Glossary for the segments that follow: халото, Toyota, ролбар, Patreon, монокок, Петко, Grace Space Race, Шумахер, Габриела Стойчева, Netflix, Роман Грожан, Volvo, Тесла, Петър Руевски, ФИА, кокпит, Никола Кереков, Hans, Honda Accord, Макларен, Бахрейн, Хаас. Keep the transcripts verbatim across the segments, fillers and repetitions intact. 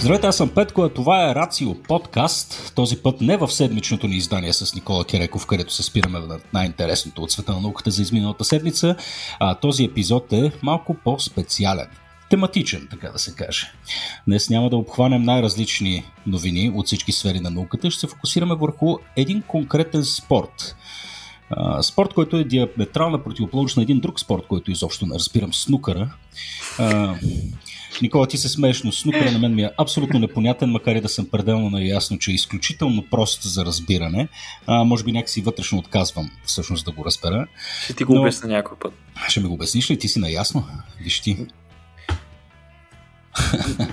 Здравейте, аз съм Петко, а това е Рацио подкаст. Този път не в седмичното ни издание с Никола Кереков, където се спираме на най-интересното от света на науката за изминалата седмица, а този епизод е малко по-специален. Тематичен, така да се каже. Днес няма да обхванем най-различни новини от всички сфери на науката, ще се фокусираме върху един конкретен спорт. Спорт, който е диаметрална противоположност на един друг спорт, който изобщо не разбирам, снукъра. А, Никола, ти се смееш, но снукъра на мен ми е абсолютно непонятен, макар и да съм пределно наясно, че е изключително прост за разбиране. А, може би някакси вътрешно отказвам всъщност да го разбера. Ще ти го но... обясня някой път. Ще ми го обясниш ли? Ти си наясно? Виж ти.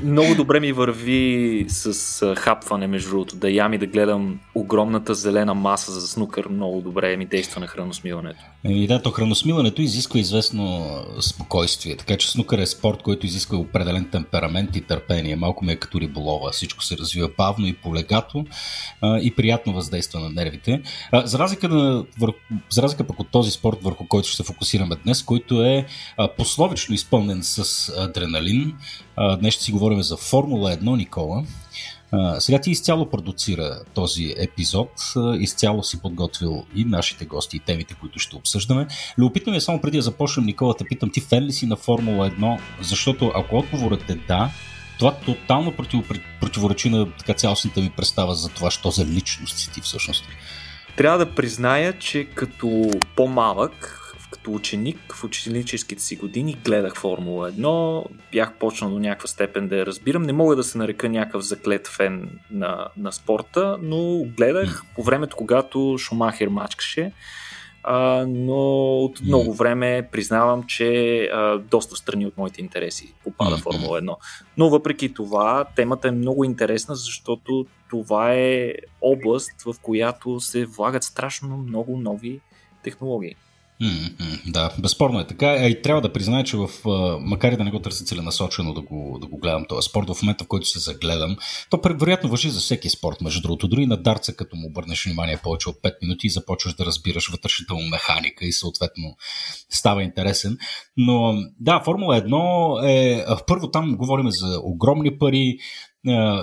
Много добре ми върви с хапване, между другото, да ям и да гледам огромната зелена маса за снукър, много добре ми действа на храносмиването. И да, то храносмиването изисква известно спокойствие, така че снукър е спорт, който изисква определен темперамент и търпение, малко ми е като риболова, всичко се развива бавно и полегато и приятно въздейства на нервите. За разлика, на... За разлика пък от този спорт, върху който ще се фокусираме днес, който е пословично изпълнен с адреналин, днес ще си говорим за Формула едно, Никола. Сега ти изцяло продуцира този епизод, изцяло си подготвил и нашите гости, и темите, които ще обсъждаме. Любопитно ми е само преди да започнем, Никола, те питам, ти фен ли си на Формула едно? Защото ако отговорът е да, това тотално противоречи на така цялостната ми представа за това, що за личност си ти всъщност. Трябва да призная, че като по-малък, като ученик в ученическите си години гледах Формула едно, бях почнал до някаква степен да я разбирам. Не мога да се нарека някакъв заклет фен на, на спорта, но гледах по времето, когато Шумахер мачкаше, а, но от много време признавам, че а, доста встрани от моите интереси попада Формула едно. Но въпреки това темата е много интересна, защото това е област, в която се влагат страшно много нови технологии. Mm-hmm, да, безспорно е така. А и трябва да призная, че в, макар и да не го търся целенасочено да го, да го гледам този спорт, в момента в който се загледам, то вероятно важи за всеки спорт, между другото. Дори на дарца, като му обърнеш внимание повече от пет минути и започваш да разбираш вътрешната му механика и съответно става интересен. Но да, Формула едно е... Първо там говорим за огромни пари,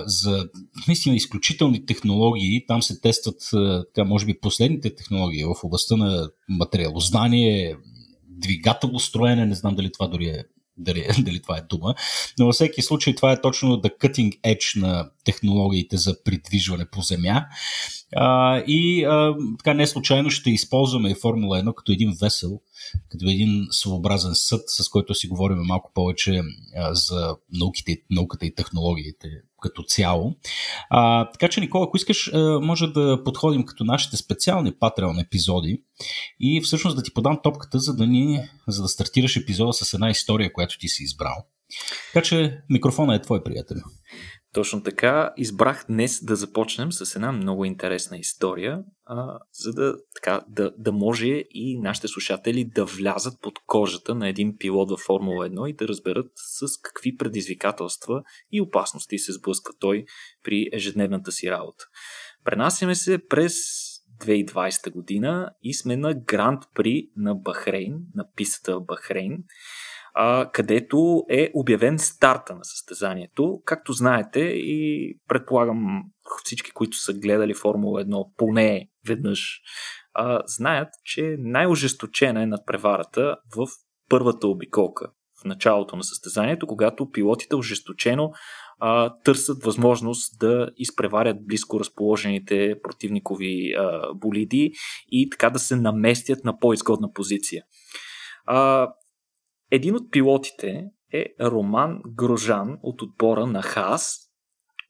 за наистина изключителни технологии. Там се тестват, така, може би, последните технологии в областта на материалознание, двигателостроене, не знам дали това дори е, дали, дали това е дума, но във всеки случай това е точно the cutting edge на технологиите за придвижване по земя. А, и а, така не случайно ще използваме и Формула едно като един весел, като един своеобразен съд, с който си говорим малко повече а, за науките, науката и технологиите като цяло. А, така че, Никола, ако искаш, а, може да подходим като нашите специални Patreon епизоди и всъщност да ти подам топката, за да, ни, за да стартираш епизода с една история, която ти си избрал. Така че микрофонът е твой, приятел. Точно така, избрах днес да започнем с една много интересна история, а, за да, така, да, да може и нашите слушатели да влязат под кожата на един пилот във Формула едно и да разберат с какви предизвикателства и опасности се сблъсква той при ежедневната си работа. Пренасяме се през две хиляди и двадесета година и сме на Гранд При на Бахрейн, на пистата в Бахрейн, където е обявен старта на състезанието. Както знаете и предполагам всички, които са гледали Формула едно поне веднъж, знаят, че най-ожесточена е надпреварата в първата обиколка, в началото на състезанието, когато пилотите ожесточено а, търсят възможност да изпреварят близко разположените противникови а, болиди и така да се наместят на по-изгодна позиция. А, Един от пилотите е Роман Грожан от отбора на Хаас,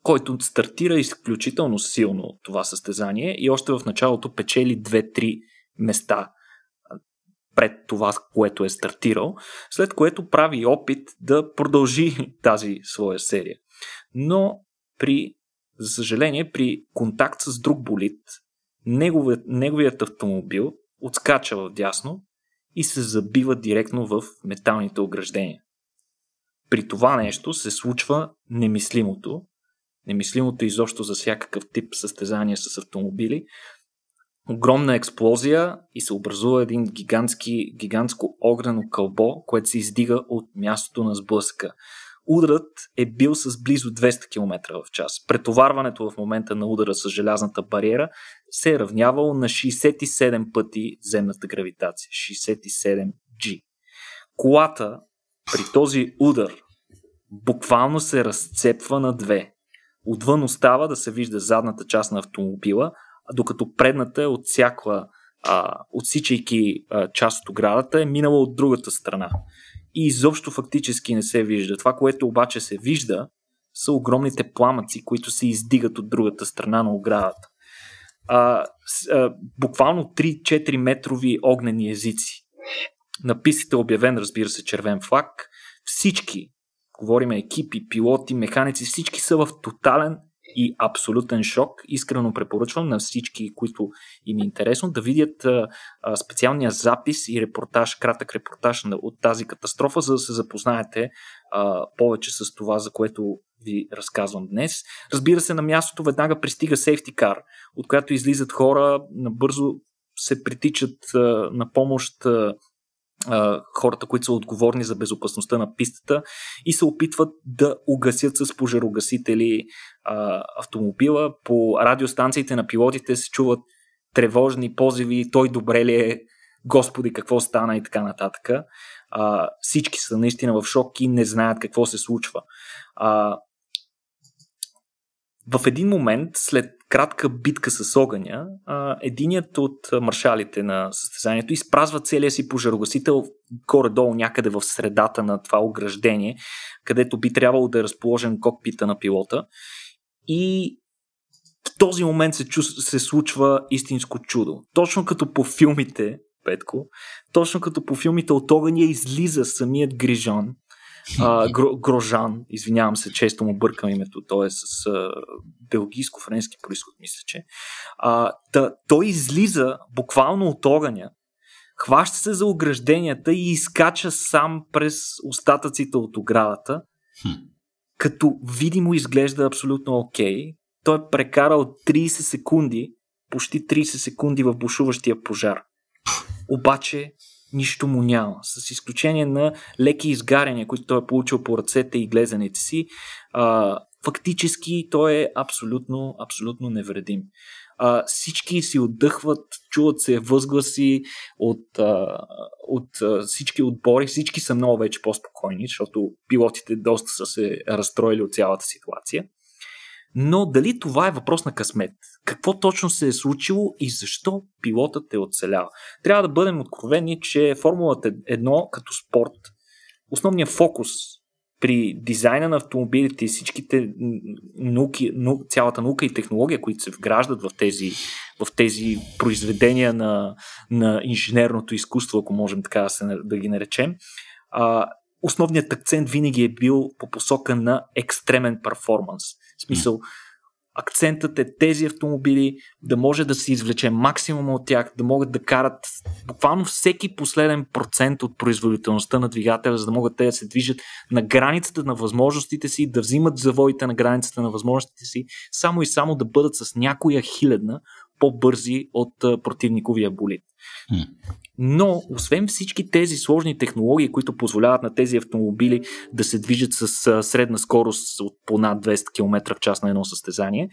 който стартира изключително силно това състезание и още в началото печели две-три места пред това, което е стартирал, след което прави опит да продължи тази своя серия. Но при, за съжаление, при контакт с друг болид, неговият, неговият автомобил отскача в дясно и се забива директно в металните ограждения. При това нещо се случва немислимото, немислимото изобщо за всякакъв тип състезания с автомобили, огромна експлозия и се образува един гигантски, гигантско огнено кълбо, което се издига от мястото на сблъска. Ударът е бил с близо двеста километра в час. Претоварването в момента на удара с желязната бариера се е равнявало на шейсет и седем пъти земната гравитация. шейсет и седем джи. Колата при този удар буквално се разцепва на две. Отвън остава да се вижда задната част на автомобила, докато предната е отсякла, а, отсичайки а, част от оградата, е минала от другата страна. И изобщо фактически не се вижда. Това, което обаче се вижда, са огромните пламъци, които се издигат от другата страна на оградата. А, с, а, буквално три-четири метрови огнени езици. На пистата е обявен, разбира се, червен флаг. Всички, говорим екипи, пилоти, механици, всички са в тотален и абсолютен шок. Искрено препоръчвам на всички, които им е интересно, да видят а, специалния запис и репортаж, кратък репортаж от тази катастрофа, за да се запознаете а, повече с това, за което ви разказвам днес. Разбира се, на мястото веднага пристига сейфти кар, от която излизат хора, набързо се притичат а, на помощ а, хората, които са отговорни за безопасността на пистата, и се опитват да угасят с пожарогасители а, автомобила. По радиостанциите на пилотите се чуват тревожни позиви: той добре ли е, господи, какво стана, и така нататък. А, всички са наистина в шок и не знаят какво се случва. А, в един момент, след кратка битка с огъня, единият от маршалите на състезанието изпразва целия си пожарогасител горе-долу някъде в средата на това ограждение, където би трябвало да е разположен кокпита на пилота, и в този момент се, чу... се случва истинско чудо. Точно като по филмите, Петко, точно като по филмите, от огъня излиза самият Грижан, А, Грожан, извинявам се, често му бъркам името, той е с а, белгийско-френски произход, мисля, че. А, та, той излиза буквално от огъня, хваща се за огражденията и изкача сам през остатъците от оградата, хм. като видимо изглежда абсолютно окей. Той е прекарал трийсет секунди, почти трийсет секунди в бушуващия пожар. Обаче нищо му няма. С изключение на леки изгаряния, които той е получил по ръцете и глезените си, а, фактически той е абсолютно, абсолютно невредим. А, всички си отдъхват, чуват се възгласи от, а, от а, всички отбори. Всички са много вече по-спокойни, защото пилотите доста са се разстроили от цялата ситуация. Но дали това е въпрос на късмет? Какво точно се е случило и защо пилотът е оцелял? Трябва да бъдем откровени, че Формулата едно като спорт, основният фокус при дизайна на автомобилите и всичките науки, нау, цялата наука и технология, които се вграждат в тези, в тези произведения на, на инженерното изкуство, ако можем така да, се, да ги наречем, а, основният акцент винаги е бил по посока на екстремен перформанс. В смисъл, акцентът е тези автомобили да може да се извлече максимума от тях, да могат да карат буквално всеки последен процент от производителността на двигателя, за да могат те да се движат на границата на възможностите си, да взимат завоите на границата на възможностите си, само и само да бъдат с някоя хилядна по-бързи от противниковия болид. Но, освен всички тези сложни технологии, които позволяват на тези автомобили да се движат с средна скорост от понад двеста километра в час на едно състезание,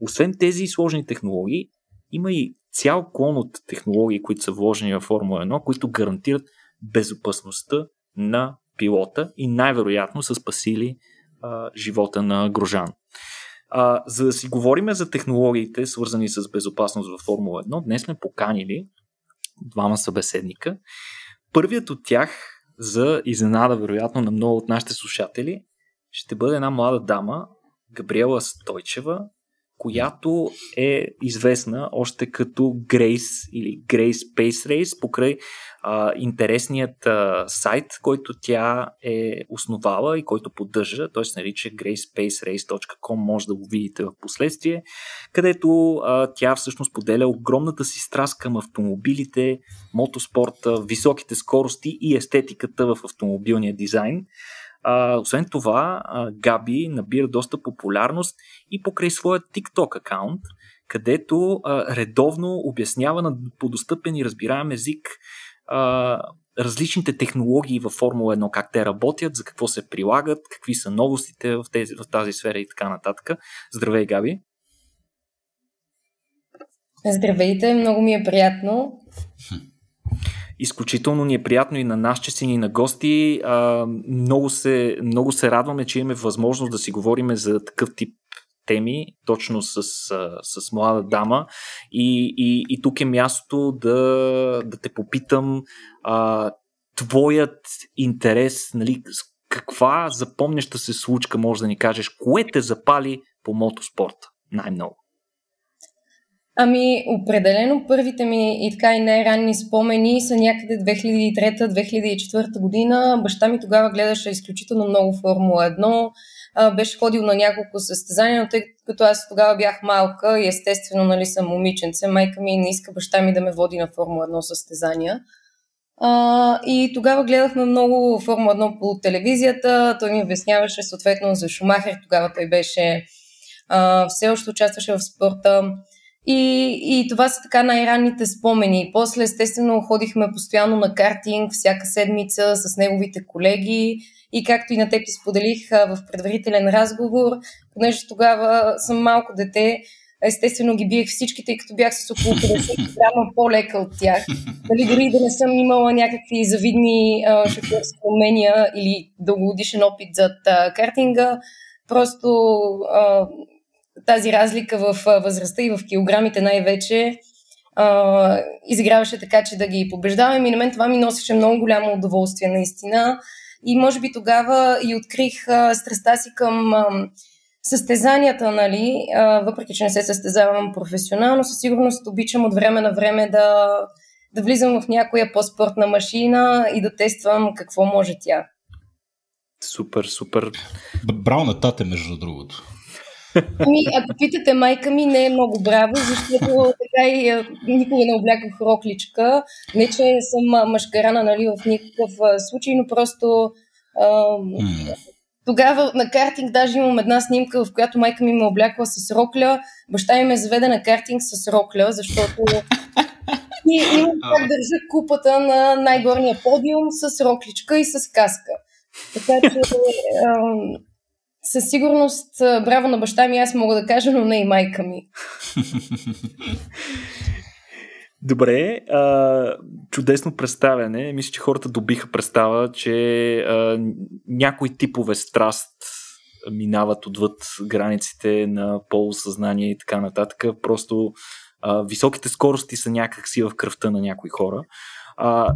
освен тези сложни технологии, има и цял клон от технологии, които са вложени във Формула едно, които гарантират безопасността на пилота и най-вероятно са спасили а, живота на Грожан. А, за да си говорим за технологиите, свързани с безопасност във Формула едно, днес сме поканили двама събеседника. Първият от тях, за изненада вероятно на много от нашите слушатели, ще бъде една млада дама, Габриела Стойчева, която е известна още като Grace или Grace Space Race, покрай а, интересният а, сайт, който тя е основала и който поддържа. Той се нарича грейс спейс рейс точка ком, може да го видите в последствие, където а, тя всъщност поделя огромната си страст към автомобилите, мотоспорта, високите скорости и естетиката в автомобилния дизайн. А, освен това, а, Габи набира доста популярност и покрай своя TikTok акаунт, където а, редовно обяснява на подостъпен и разбираем език а, различните технологии във Формула едно, как те работят, за какво се прилагат, какви са новостите в тези, в тази сфера и така нататък. Здравей, Габи! Здравейте, много ми е приятно. Изключително ни е приятно и на нас, че си ни на гости. А, много, се, много се радваме, че имаме възможност да си говорим за такъв тип теми, точно с, с млада дама. И, и, и тук е място да, да те попитам а, твоят интерес, нали, каква запомняща се случка може да ни кажеш, кое те запали по мотоспорта най-много? Ами, определено първите ми и така и най-ранни спомени са някъде две хиляди и трета - две хиляди и четвърта година. Баща ми тогава гледаше изключително много Формула едно. Беше ходил на няколко състезания, но тъй като аз тогава бях малка и естествено, нали, съм момиченце, майка ми не иска баща ми да ме води на Формула едно състезания. А, и тогава гледахме много Формула едно по телевизията. Той ми обясняваше съответно за Шумахер. Тогава той беше а, все още участваше в спорта. И, и това са така най-ранните спомени. После, естествено, ходихме постоянно на картинг всяка седмица с неговите колеги и както и на теб ти споделих в предварителен разговор, понеже тогава съм малко дете, естествено ги биех всичките, като бях с около петдесет грама по-лека от тях. Дали дори да не съм имала някакви завидни шофьорски умения или дългогодишен опит зад а, картинга, просто... А, тази разлика в възрастта и в килограмите най-вече а, изиграваше така, че да ги побеждавам и на мен това ми носеше много голямо удоволствие наистина и може би тогава и открих а, страстта си към а, състезанията, нали, а, въпреки че не се състезавам професионално, със сигурност обичам от време на време да, да влизам в някоя по-спортна машина и да тествам какво може тя. Супер, супер. Браво на тате, между другото. Ами, ако питате майка ми, не е много браво, защото така и никога не обляках рокличка. Не, че съм мъжкарана, нали, в никакъв случай, но просто а, тогава на картинг даже имам една снимка, в която майка ми ме облякла с рокля. Баща ми ме заведе на картинг с рокля, защото и, имам как държа купата на най-горния подиум с рокличка и с каска. Така че... А, със сигурност, браво на баща ми, аз мога да кажа, но не и майка ми. Добре, а, чудесно представяне. Мисля, че хората добиха представа, че а, някои типове страст минават отвъд границите на полусъзнание и така нататък. Просто а, високите скорости са някакси в кръвта на някои хора. А,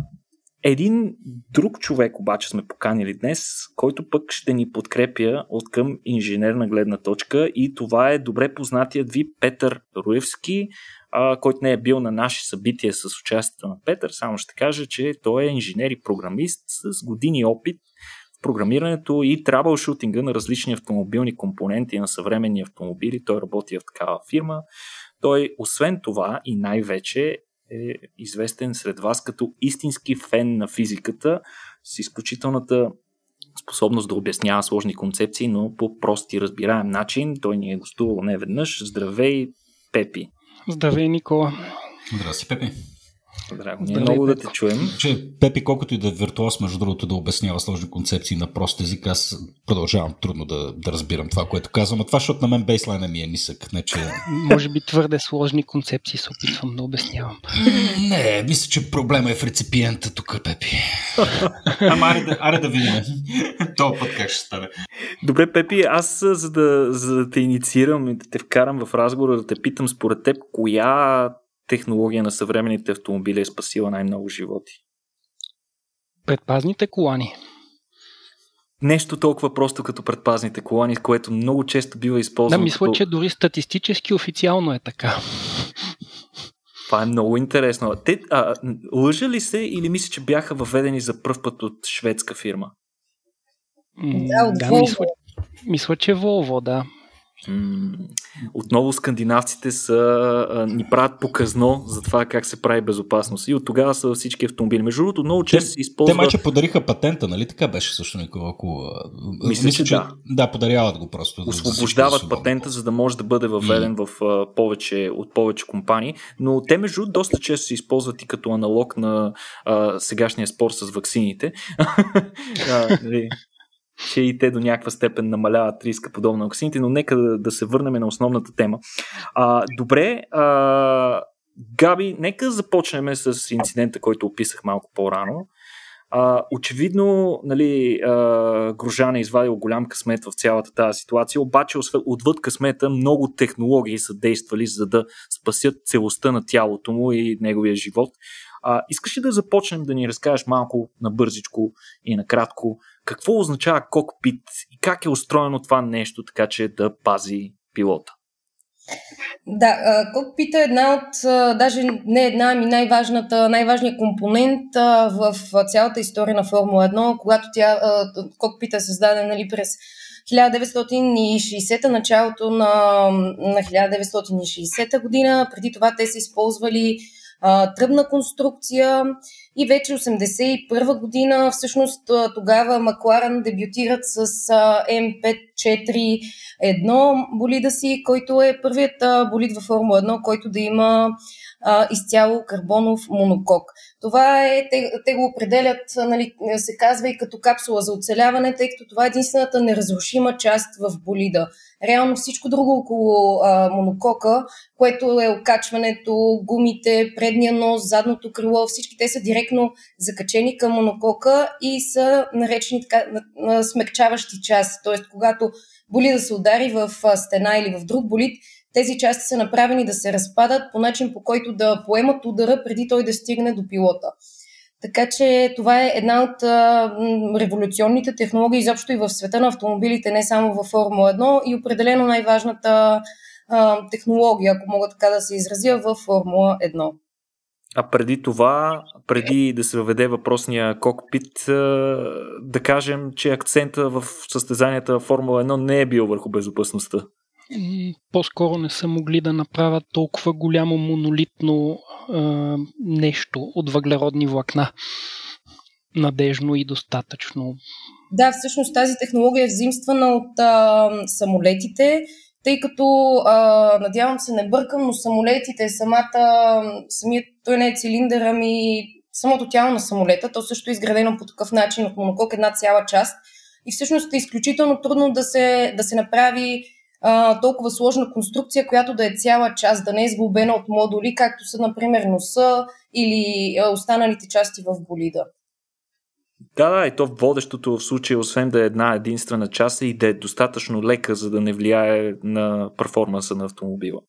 Един друг човек обаче сме поканили днес, който пък ще ни подкрепя от към инженерна гледна точка и това е добре познатият ви Петър Руевски, а, който не е бил на наши събития с участието на Петър, само ще кажа, че той е инженер и програмист с години опит в програмирането и трабълшутинга на различни автомобилни компоненти на съвременни автомобили. Той работи в такава фирма. Той освен това и най-вече е известен сред вас като истински фен на физиката с изключителната способност да обяснява сложни концепции, но по прост и разбираем начин. Той ни е гостувал не веднъж. Здравей, Пепи! Здравей, Никола! Здрасти, Пепи! Здраво, ние много Петко. Да те чуем. Че, Пепи, колкото и да е виртуоз, между другото, да обяснява сложни концепции на прост език, аз продължавам трудно да, да разбирам това, което казвам, а това, защото на мен бейслайна ми е нисък. Не, че... Може би твърде сложни концепции се опитвам да обяснявам. Не, мисля, че проблема е в реципиента тук, Пепи. Ама аре да, аре да видим този път как ще стане. Добре, Пепи, аз за да, за да те инициирам и да те вкарам в разговора, да те питам според теб, коя технология на съвременните автомобили е спасила най-много животи? Предпазните колани. Нещо толкова просто като предпазните колани, което много често бива използвано. Да, мисля, като... че дори статистически официално е така. Това е много интересно. Те, а, лъжа ли се или мисля, че бяха въведени за пръв път от шведска фирма? М- да, от да, Volvo. Мисля, мисля, че Volvo, да. Отново скандинавците са, ни правят показно за това как се прави безопасност. И от тогава са всички автомобили. Между другото, много често се използва... Те маче подариха патента, нали? Така беше също Никола. Ако... Мисля, че, че да. Да, подаряват го просто. Освобождават да патента, за да може да бъде въведен mm. в повече, от повече компании. Но те между другото доста често се използват и като аналог на а, сегашния спор с ваксините. Че и те до някаква степен намаляват риска подобно на ваксините, но нека да, да се върнем на основната тема. А, добре, а, Габи, нека започнем с инцидента, който описах малко по-рано. А, очевидно, нали, а, Грожан е извадил голям късмет в цялата тази ситуация, обаче отвъд късмета много технологии са действали, за да спасят целостта на тялото му и неговия живот. А, искаш ли да започнем да ни разкажеш малко набързичко и накратко какво означава кокпит и как е устроено това нещо, така че да пази пилота? Да, кокпита е една от, даже не една, ами най-важната, най-важният компонент в цялата история на Формула едно, когато тя, кокпита е създаден, нали, през хиляда деветстотин и шейсета, началото на, на хиляда деветстотин и шейсета година. Преди това те са използвали тръбна конструкция и вече осемдесет и първа година, всъщност тогава Макларен дебютират с М пет четири едно болида си, който е първият болид във Формула едно, който да има а, изцяло карбонов монокок. Това е, те, те го определят, нали, се казва и като капсула за оцеляване, тъй като това е единствената неразрушима част в болида. Реално всичко друго около а, монокока, което е окачването, гумите, предния нос, задното крило, всички те са директно закачени към монокока и са наречени така, на, на смекчаващи части. Тоест, когато болида се удари в стена или в друг болид, тези части са направени да се разпадат по начин, по който да поемат удара преди той да стигне до пилота. Така че това е една от а, революционните технологии изобщо и в света на автомобилите, не само във Формула едно, и определено най-важната а, технология, ако мога така да се изразя, във Формула едно. А преди това, преди да се въведе въпросния кокпит, да кажем, че акцента в състезанията в Формула едно не е бил върху безопасността. И по-скоро не са могли да направят толкова голямо монолитно е, нещо от въглеродни влакна. Надежно и достатъчно. Да, всъщност тази технология е взаимствана от а, самолетите, тъй като, а, надявам се не бъркам, но самолетите, самата, самият, той не е цилиндър, ами самото тяло на самолета, то също е изградено по такъв начин от монокок, една цяла част. И всъщност е изключително трудно да се, да се направи Uh, толкова сложна конструкция, която да е цяла част, да не е сглобена от модули, както са, например, носа или uh, останалите части в болида. Да, да, и то водещото в случая, освен да е една единствена част и да е достатъчно лека, за да не влияе на перформанса на автомобила.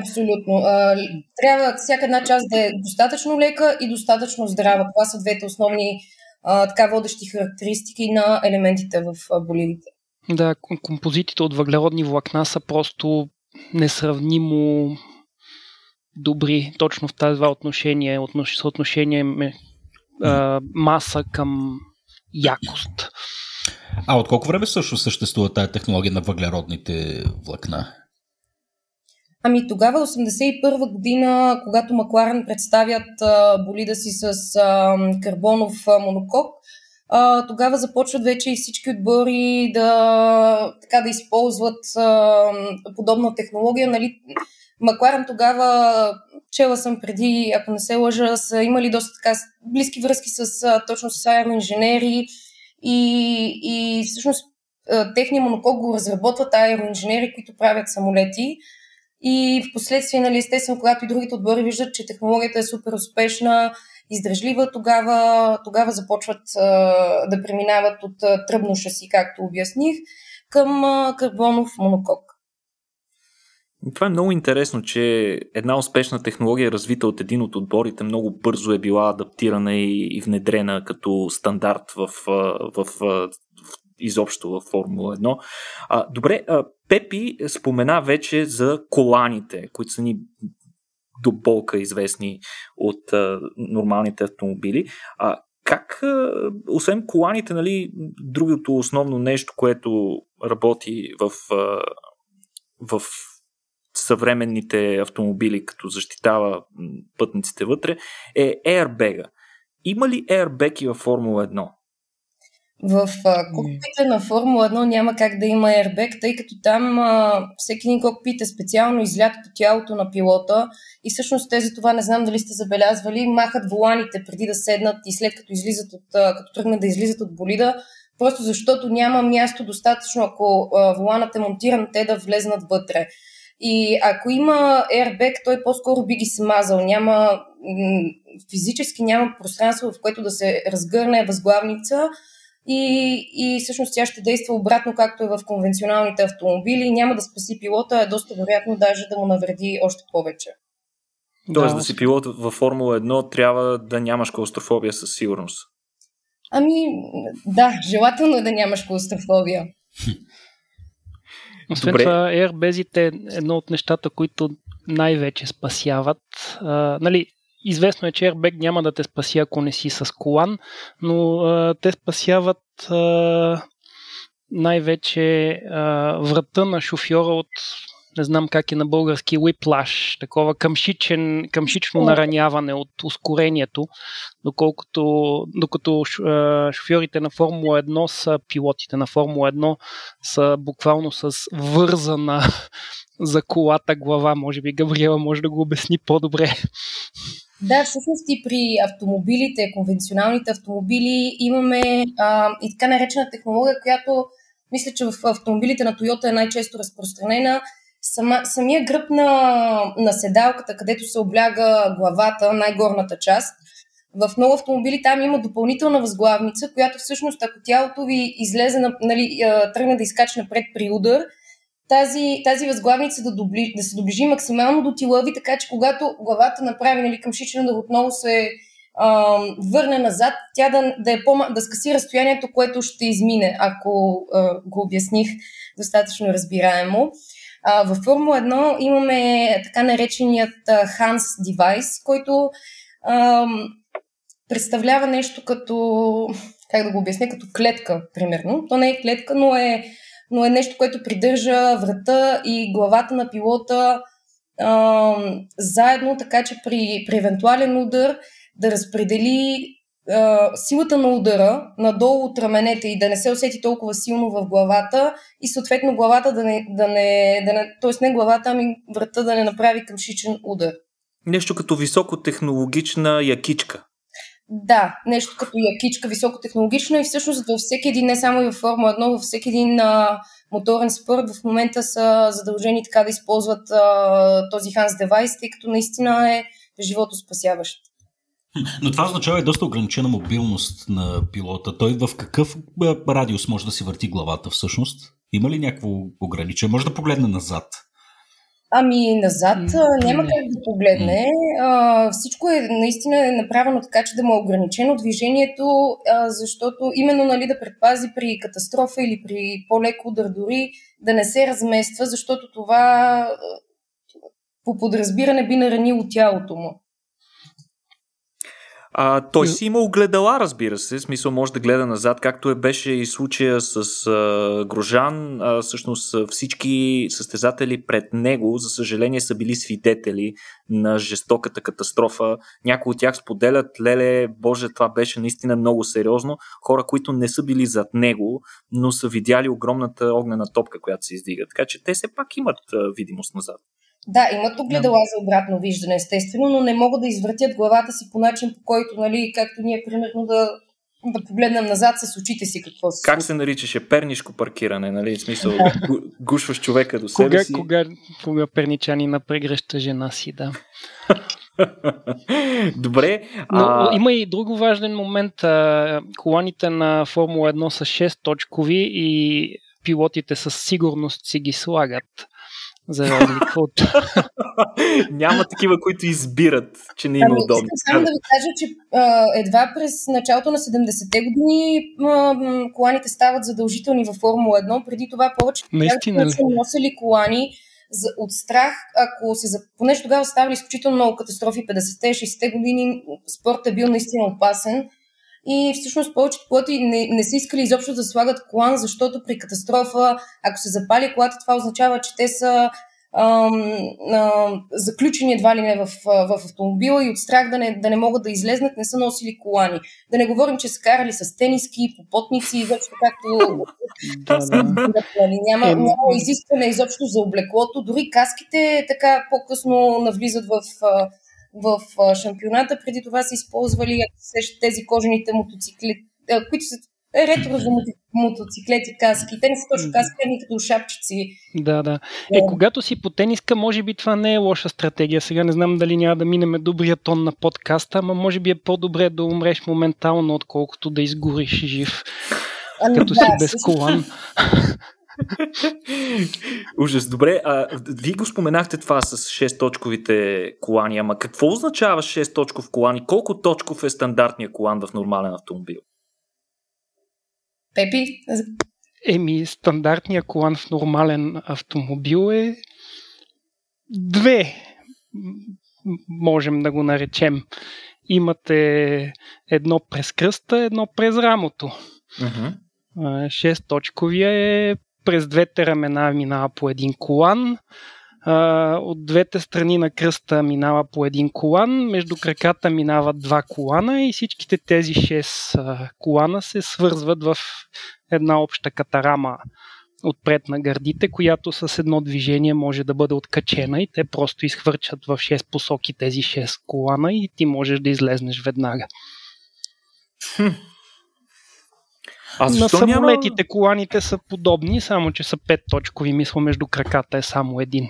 Абсолютно. Uh, трябва всяка една част да е достатъчно лека и достатъчно здрава. Това са двете основни uh, така водещи характеристики на елементите в uh, болидите. Да, композитите от въглеродни влакна са просто несравнимо добри, точно в тази отношение, отнош... съотношение а, маса към якост. А от колко време също съществува тази технология на въглеродните влакна? Ами тогава, осемдесет и първа година, когато Макларен представят а, болида си с а, карбонов а, монокок, Uh, тогава започват вече и всички отбори да, така, да използват uh, подобна технология. Нали? Макларен тогава, чела съм преди, ако не се лъжа, са имали доста така близки връзки с uh, точно с аероинженери и, и всъщност uh, техния монокок го разработват аероинженери, които правят самолети. И в последствие, нали, естествено, когато и другите отбори виждат, че технологията е супер успешна, издръжлива, тогава, тогава започват а, да преминават от а, тръбно шаси, както обясних, към а, карбонов монокок. Това е много интересно, че една успешна технология, развита от един от отборите, много бързо е била адаптирана и, и внедрена като стандарт в, в, в, в изобщо в Формула едно. А, добре, а, Пепи спомена вече за коланите, които са ни до болка известни от а, нормалните автомобили. А, как, а, освен коланите, нали, другото основно нещо, което работи в а, в съвременните автомобили, като защитава пътниците вътре, е airbag-а. Има ли airbag-и във Формула едно? В а, кокпите на Формула едно няма как да има airbag, тъй като там а, всеки един кокпит е специално излят по тялото на пилота и всъщност те за това, не знам дали сте забелязвали, махат воланите преди да седнат и след като излизат от, а, като тръгнат да излизат от болида, просто защото няма място достатъчно, ако а, воланът е монтиран, те да влезнат вътре. И ако има airbag, той по-скоро би ги смазал. Няма, м- физически няма пространство, в което да се разгърне възглавница и, и всъщност тя ще действа обратно, както е в конвенционалните автомобили. Няма да спаси пилота, е доста вероятно даже да му навреди още повече. Тоест да, да си пилот във Формула едно трябва да нямаш клаустрофобия със сигурност. Ами да, желателно е да нямаш клаустрофобия. Освен добре. Това, airbag-ите е едно от нещата, които най-вече спасяват. А, нали, известно е, че airbag няма да те спаси, ако не си с колан, но а, те спасяват а, най-вече а, врата на шофьора от, не знам как е на български, whiplash, такова къмшичен, къмшично нараняване от ускорението, доколкото, докато шофьорите на Формула едно са, пилотите на Формула едно са буквално с вързана за колата глава. Може би Габриела може да го обясни по-добре. Да, всъщност и при автомобилите, конвенционалните автомобили имаме а, и така наречена технология, която мисля, че в автомобилите на Toyota е най-често разпространена. Сама, самия гръб на, на седалката, където се обляга главата, най-горната част, в много автомобили там има допълнителна възглавница, която всъщност, ако тялото ви излезе, нали, тръгне да изкаче напред при удар, тази, тази възглавница да, добли, да се доближи максимално до тила ви, така че когато главата направи, нали, къмшичен да отново се а, върне назад, тя да, да, е по- да скъси разстоянието, което ще измине, ако а, го обясних достатъчно разбираемо. А, във Формула едно имаме така нареченият Hans девайс, който а, представлява нещо като, как да го обясня, като клетка, примерно. То не е клетка, но е, но е нещо, което придържа врата и главата на пилота а, заедно, така че при, при евентуален удар да разпредели Uh, силата на удара надолу от раменете и да не се усети толкова силно в главата и съответно главата да не, да не, да не т.е. не главата, ами врата да не направи къмшичен удар. Нещо като високотехнологична якичка. Да, нещо като якичка, високотехнологична и всъщност във всеки един, не само и във Формула едно, във всеки един а, моторен спорт в момента са задължени така да използват а, този Hans девайс, тъй като наистина е животоспасяващ. Но това означава и доста ограничена мобилност на пилота. Той в какъв радиус може да си върти главата всъщност? Има ли някакво ограничение? Може да погледне назад? Ами назад mm-hmm. няма как да погледне. Mm-hmm. А, всичко е наистина е направено така, че да му е ограничено движението, а, защото именно, нали, да предпази при катастрофа или при по-лек удар дори да не се размества, защото това по подразбиране би наранило тялото му. А, той си има огледала, разбира се, смисъл може да гледа назад, както е беше и случая с а, Грожан, а, всъщност всички състезатели пред него, за съжаление, са били свидетели на жестоката катастрофа, някои от тях споделят, леле, боже, това беше наистина много сериозно, хора, които не са били зад него, но са видяли огромната огнена топка, която се издига, така че те все пак имат а, видимост назад. Да, имат огледала за обратно виждане, естествено, но не могат да извъртят главата си по начин, по който, нали, както ние, примерно, да, да погледнем назад с очите си какво се. Как се наричаше? Пернишко паркиране, нали? В смисъл, гушваш човека до себе кога, си. Кога, кога перничанина прегръща жена си, да. Добре. Но, а... Има и друг важен момент. Коланите на Формула едно са шестстотинточкови и пилотите със сигурност си ги слагат. За разлика от... Няма такива, които избират, че не има удобно. Само да ви кажа, че а, едва през началото на седемдесетте години а, коланите стават задължителни във Формула едно. Преди това повече не са носили колани за, от страх, ако се... Понеже тогава ставали изключително много катастрофи, петдесетте шейсетте години спортът е бил наистина опасен. и всъщност повечето пъти не, не са искали изобщо да слагат колан, защото при катастрофа, ако се запали колата, това означава, че те са ам, ам, заключени едва ли не в, в автомобила и от страх да не, да не могат да излезнат, не са носили колани. Да не говорим, че са карали с тениски, попотници, изобщо както няма изискване изобщо за облеклото, дори каските така по-късно навлизат в... в шампионата. Преди това са използвали тези кожените мотоциклети, които са ретро за мотоциклети каски. Те не са точно каски, а като шапчици. Да, да. Е, когато си по тениска, може би това не е лоша стратегия. Сега не знам дали няма да минеме добрия тон на подкаста, ама може би е по-добре да умреш моментално, отколкото да изгориш жив, а, като да, си без колан. Ужас, добре, а вие го споменахте това с шест точковите колани, ама какво означава шест точков колан и колко точков е стандартния колан в нормален автомобил? Пепи? Еми, стандартния колан в нормален автомобил е две, можем да го наречем. Имате едно през кръста, едно през рамото. Uh-huh. шестстотинточковия е през двете рамена минава по един колан, от двете страни на кръста минава по един колан, между краката минават два колана и всичките тези шест колана се свързват в една обща катарама отпред на гърдите, която с едно движение може да бъде откачена и те просто изхвърчат в шест посоки тези шест колана и ти можеш да излезнеш веднага. А на самолетите няма... коланите са подобни, само че са пет точкови, мисля, между краката е само един.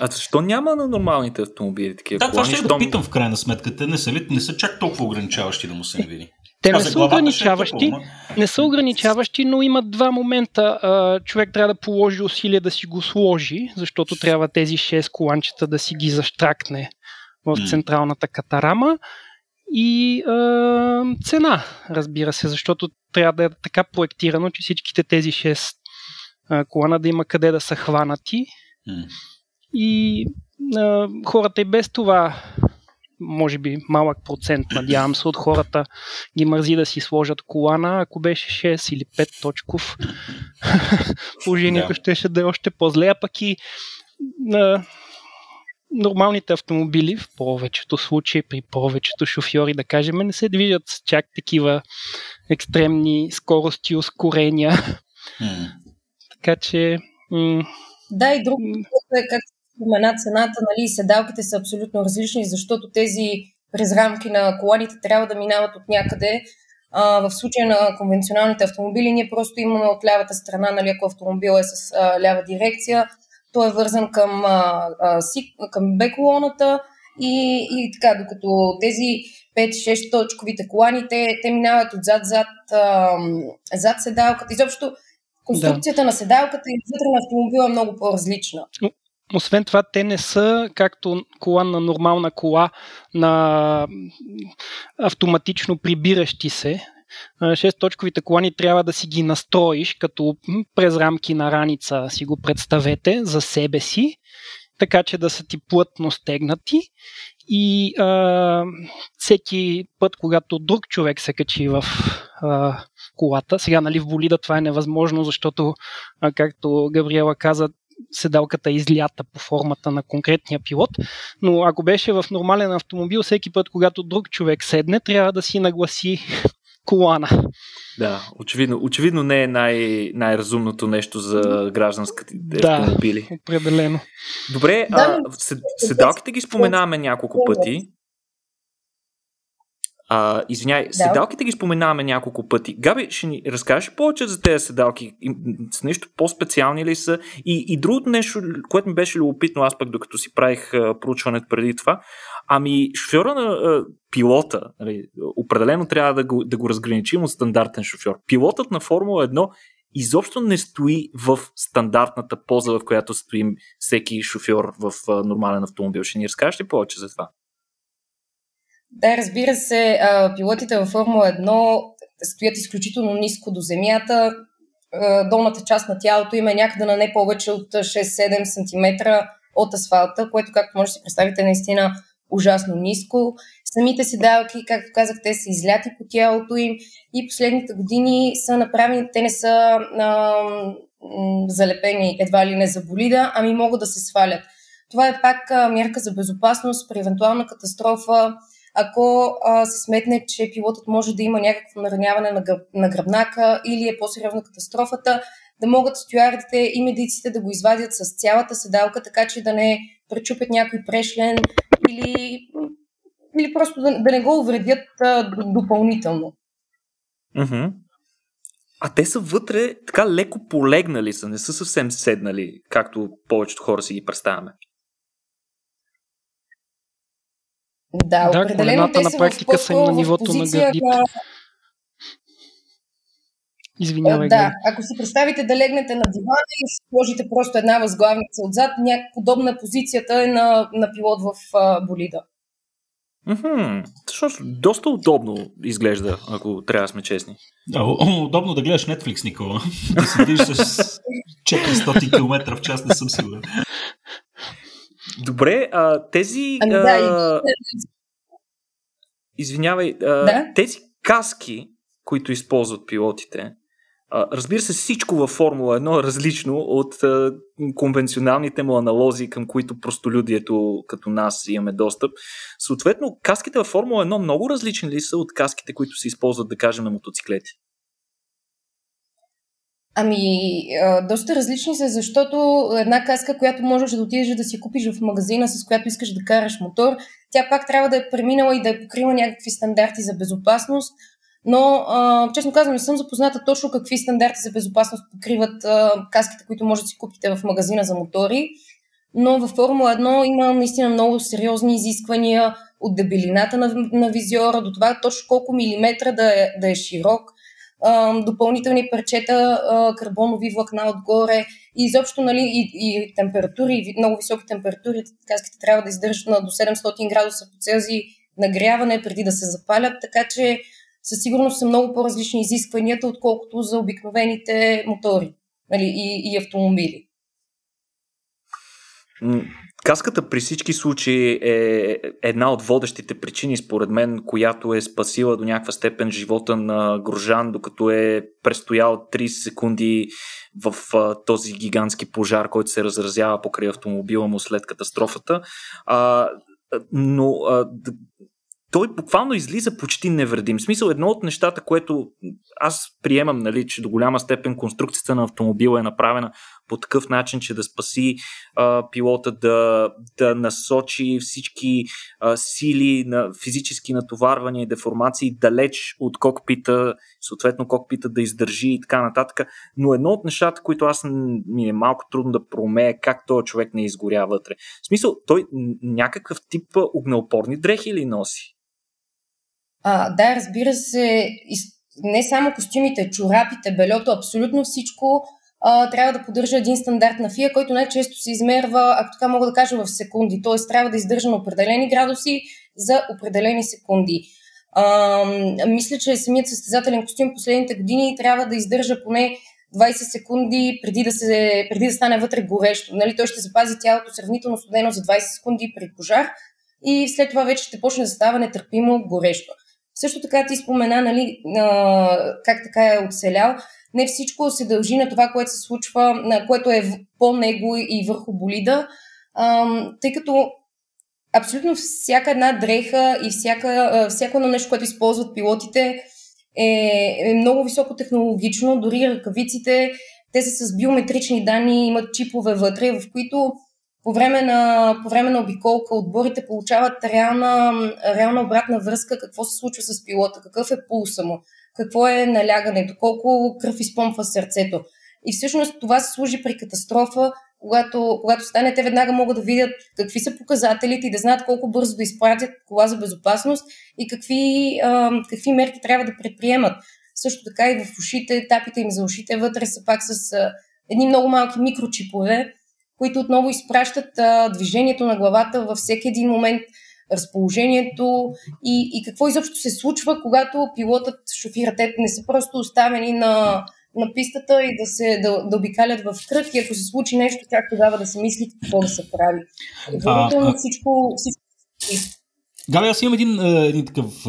А защо няма на нормалните автомобили такива да, колани? Да, това ще щом... да питам в крайна сметка. Те не са, ли, не са чак толкова ограничаващи да му се не види. Те не са, ограничаващи, не са ограничаващи, но имат два момента. Човек трябва да положи усилие да си го сложи, защото трябва тези шест коланчета да си ги заштракне в централната катарама. И е, цена, разбира се, защото трябва да е така проектирано, че всичките тези шест е, колана да има къде да са хванати. Mm. И е, хората и без това, може би малък процент, надявам се, от хората ги мързи да си сложат колана. Ако беше шест или пет точков, положението yeah. щеше да е още по-зле, а пък и... Е, нормалните автомобили в повечето случаи, при повечето шофьори, да кажем, не се движат с чак такива екстремни скорости и ускорения. Mm. Така че... М- да, и друго, както спомена цената, нали, седалките са абсолютно различни, защото тези през рамки на коланите трябва да минават от някъде. А, в случая на конвенционалните автомобили ние просто имаме от лявата страна, нали, ако автомобил е с а, лява дирекция, той е вързан към, а, а, си, към Б-колоната и, и така, докато тези пет шест точковите колани, те, те минават отзад-зад а, зад седалката. Изобщо конструкцията да. на седалката и вътре на автомобила е много по-различна. Освен това, те не са, както колан на нормална кола, на автоматично прибиращи се. шестстотинточковите колани трябва да си ги настроиш, като през рамки на раница си го представете за себе си, така че да са ти плътно стегнати и а, всеки път, когато друг човек се качи в а, колата, сега нали в болида това е невъзможно, защото, а, както Габриела каза, седалката излята по формата на конкретния пилот, но ако беше в нормален автомобил, всеки път, когато друг човек седне, трябва да си нагласи колана. Да, очевидно, очевидно не е най- най-разумното нещо за гражданските автомобили. Да, определено. Добре, а, седалките ги споменаваме няколко пъти. А, извиняй, седалките ги споменаваме няколко пъти. Габи, ще ни разкажеш повече за тези седалки? С нещо по-специални ли са? И, и другото нещо, което ми беше любопитно, аз пък докато си правих проучването преди това, ами шофьора на пилота, нали, определено трябва да го, да го разграничим от стандартен шофьор. Пилотът на Формула едно изобщо не стои в стандартната поза, в която стоим всеки шофьор в нормален автомобил. Ще ни разкажеш ли повече за това? Да, разбира се, пилотите във Формула едно стоят изключително ниско до земята. Долната част на тялото им е някъде на не повече от шест седем сантиметра от асфалта, което, както може да си представите, наистина ужасно ниско. самите седалки, както казах, те са изляти по тялото им и последните години са направени, те не са а, залепени едва ли не за болида, ами могат да се свалят. Това е пак а, мярка за безопасност при евентуална катастрофа, ако а, се сметне, че пилотът може да има някакво нараняване на, гръб, на гръбнака или е по-сериозна катастрофата, да могат стюардите и медиците да го извадят с цялата седалка, така че да не пречупят някой прешлен или, или просто да, да не го увредят а, допълнително. Mm-hmm. А те са вътре така леко полегнали са, не са съвсем седнали, както повечето хора си ги представяме. Да, да, определено те са в, са на нивото в позиция на... Извинявай. Да, ако си представите да легнете на дивана и си сложите просто една възглавница отзад, някаква подобна позицията е на, на пилот в а, болида. Mm-hmm. Също, доста удобно изглежда, ако трябва да сме честни. Да, удобно да гледаш Netflix, Никола. Да седиш с четиристотин километра в час, не съм сигурен. Добре, а, тези... А, а, извинявай, а, да? Тези каски, които използват пилотите, а, разбира се, всичко във Формула едно е различно от а, конвенционалните му аналози, към които простолюдието като нас имаме достъп. Съответно, каските във Формула едно много различни ли са от каските, които се използват, да кажем, на мотоциклети? Ами, доста различни са, защото една каска, която можеш да отидеш да си купиш в магазина, с която искаш да караш мотор, тя пак трябва да е преминала и да е покрила някакви стандарти за безопасност, но, честно казвам, не съм запозната точно какви стандарти за безопасност покриват каските, които може да си купите в магазина за мотори, но във Формула едно има наистина много сериозни изисквания от дебелината на, на визиора до това точно колко милиметра да е, да е широк, допълнителни парчета, карбонови влакна отгоре и изобщо, нали, и, и температури, и много високи температури. Каските трябва да издържат на до седемстотин градуса по Целзий нагряване преди да се запалят, така че със сигурност са много по-различни изискванията, отколкото за обикновените мотори, нали, и, и автомобили. Каската при всички случаи е една от водещите причини, според мен, която е спасила до някаква степен живота на Грожан, докато е престоял трийсет секунди в този гигантски пожар, който се разразява покрай автомобила му след катастрофата. А, но а, той буквално излиза почти невредим. В смисъл, едно от нещата, което аз приемам, нали, че до голяма степен конструкцията на автомобила е направена по такъв начин, че да спаси а, пилота, да, да насочи всички а, сили на физически натоварвания и деформации далеч от кокпита, съответно кокпита да издържи и така нататък. Но едно от нещата, които аз ми е малко трудно да промея, как този човек не изгоря вътре. В смисъл, той някакъв тип огнеупорни дрехи ли носи? А, да, разбира се, не само костюмите, чорапите, бельото, абсолютно всичко трябва да поддържа един стандарт на ФИА, който най-често се измерва, ако така мога да кажа, в секунди. Т.е. трябва да издържа на определени градуси за определени секунди. А, мисля, че самият състезателен костюм последните години трябва да издържа поне двайсет секунди преди да, се, преди да стане вътре горещо. Нали? Той ще запази тялото сравнително студено за двайсет секунди при пожар и след това вече ще почне да става нетърпимо горещо. Също така ти спомена, нали, как така е оцелял. Не всичко се дължи на това, което се случва, което е по него и върху болида, тъй като абсолютно всяка една дреха и всяка, всяко едно нещо, което използват пилотите, е много високо технологично. Дори ръкавиците, те са с биометрични данни, имат чипове вътре, в които по време на, по време на обиколка отборите получават реална, реална обратна връзка какво се случва с пилота, какъв е пулса му, какво е налягането, колко кръв изпомпва сърцето. И всъщност това се служи при катастрофа, когато, когато стане, те веднага могат да видят какви са показателите и да знаят колко бързо да изпратят кола за безопасност и какви, а, какви мерки трябва да предприемат. Също така и в ушите, тапите им за ушите вътре са пак с а, едни много малки микрочипове, които отново изпращат а, движението на главата във всеки един момент, разположението и, и какво изобщо се случва, когато пилотът, шофирът, те не са просто оставени на, на пистата и да се да, да обикалят в кръг и ако се случи нещо, как тогава да се мисли какво да се прави. Е, а, а... Всичко, всичко... Габи, аз имам един, един такъв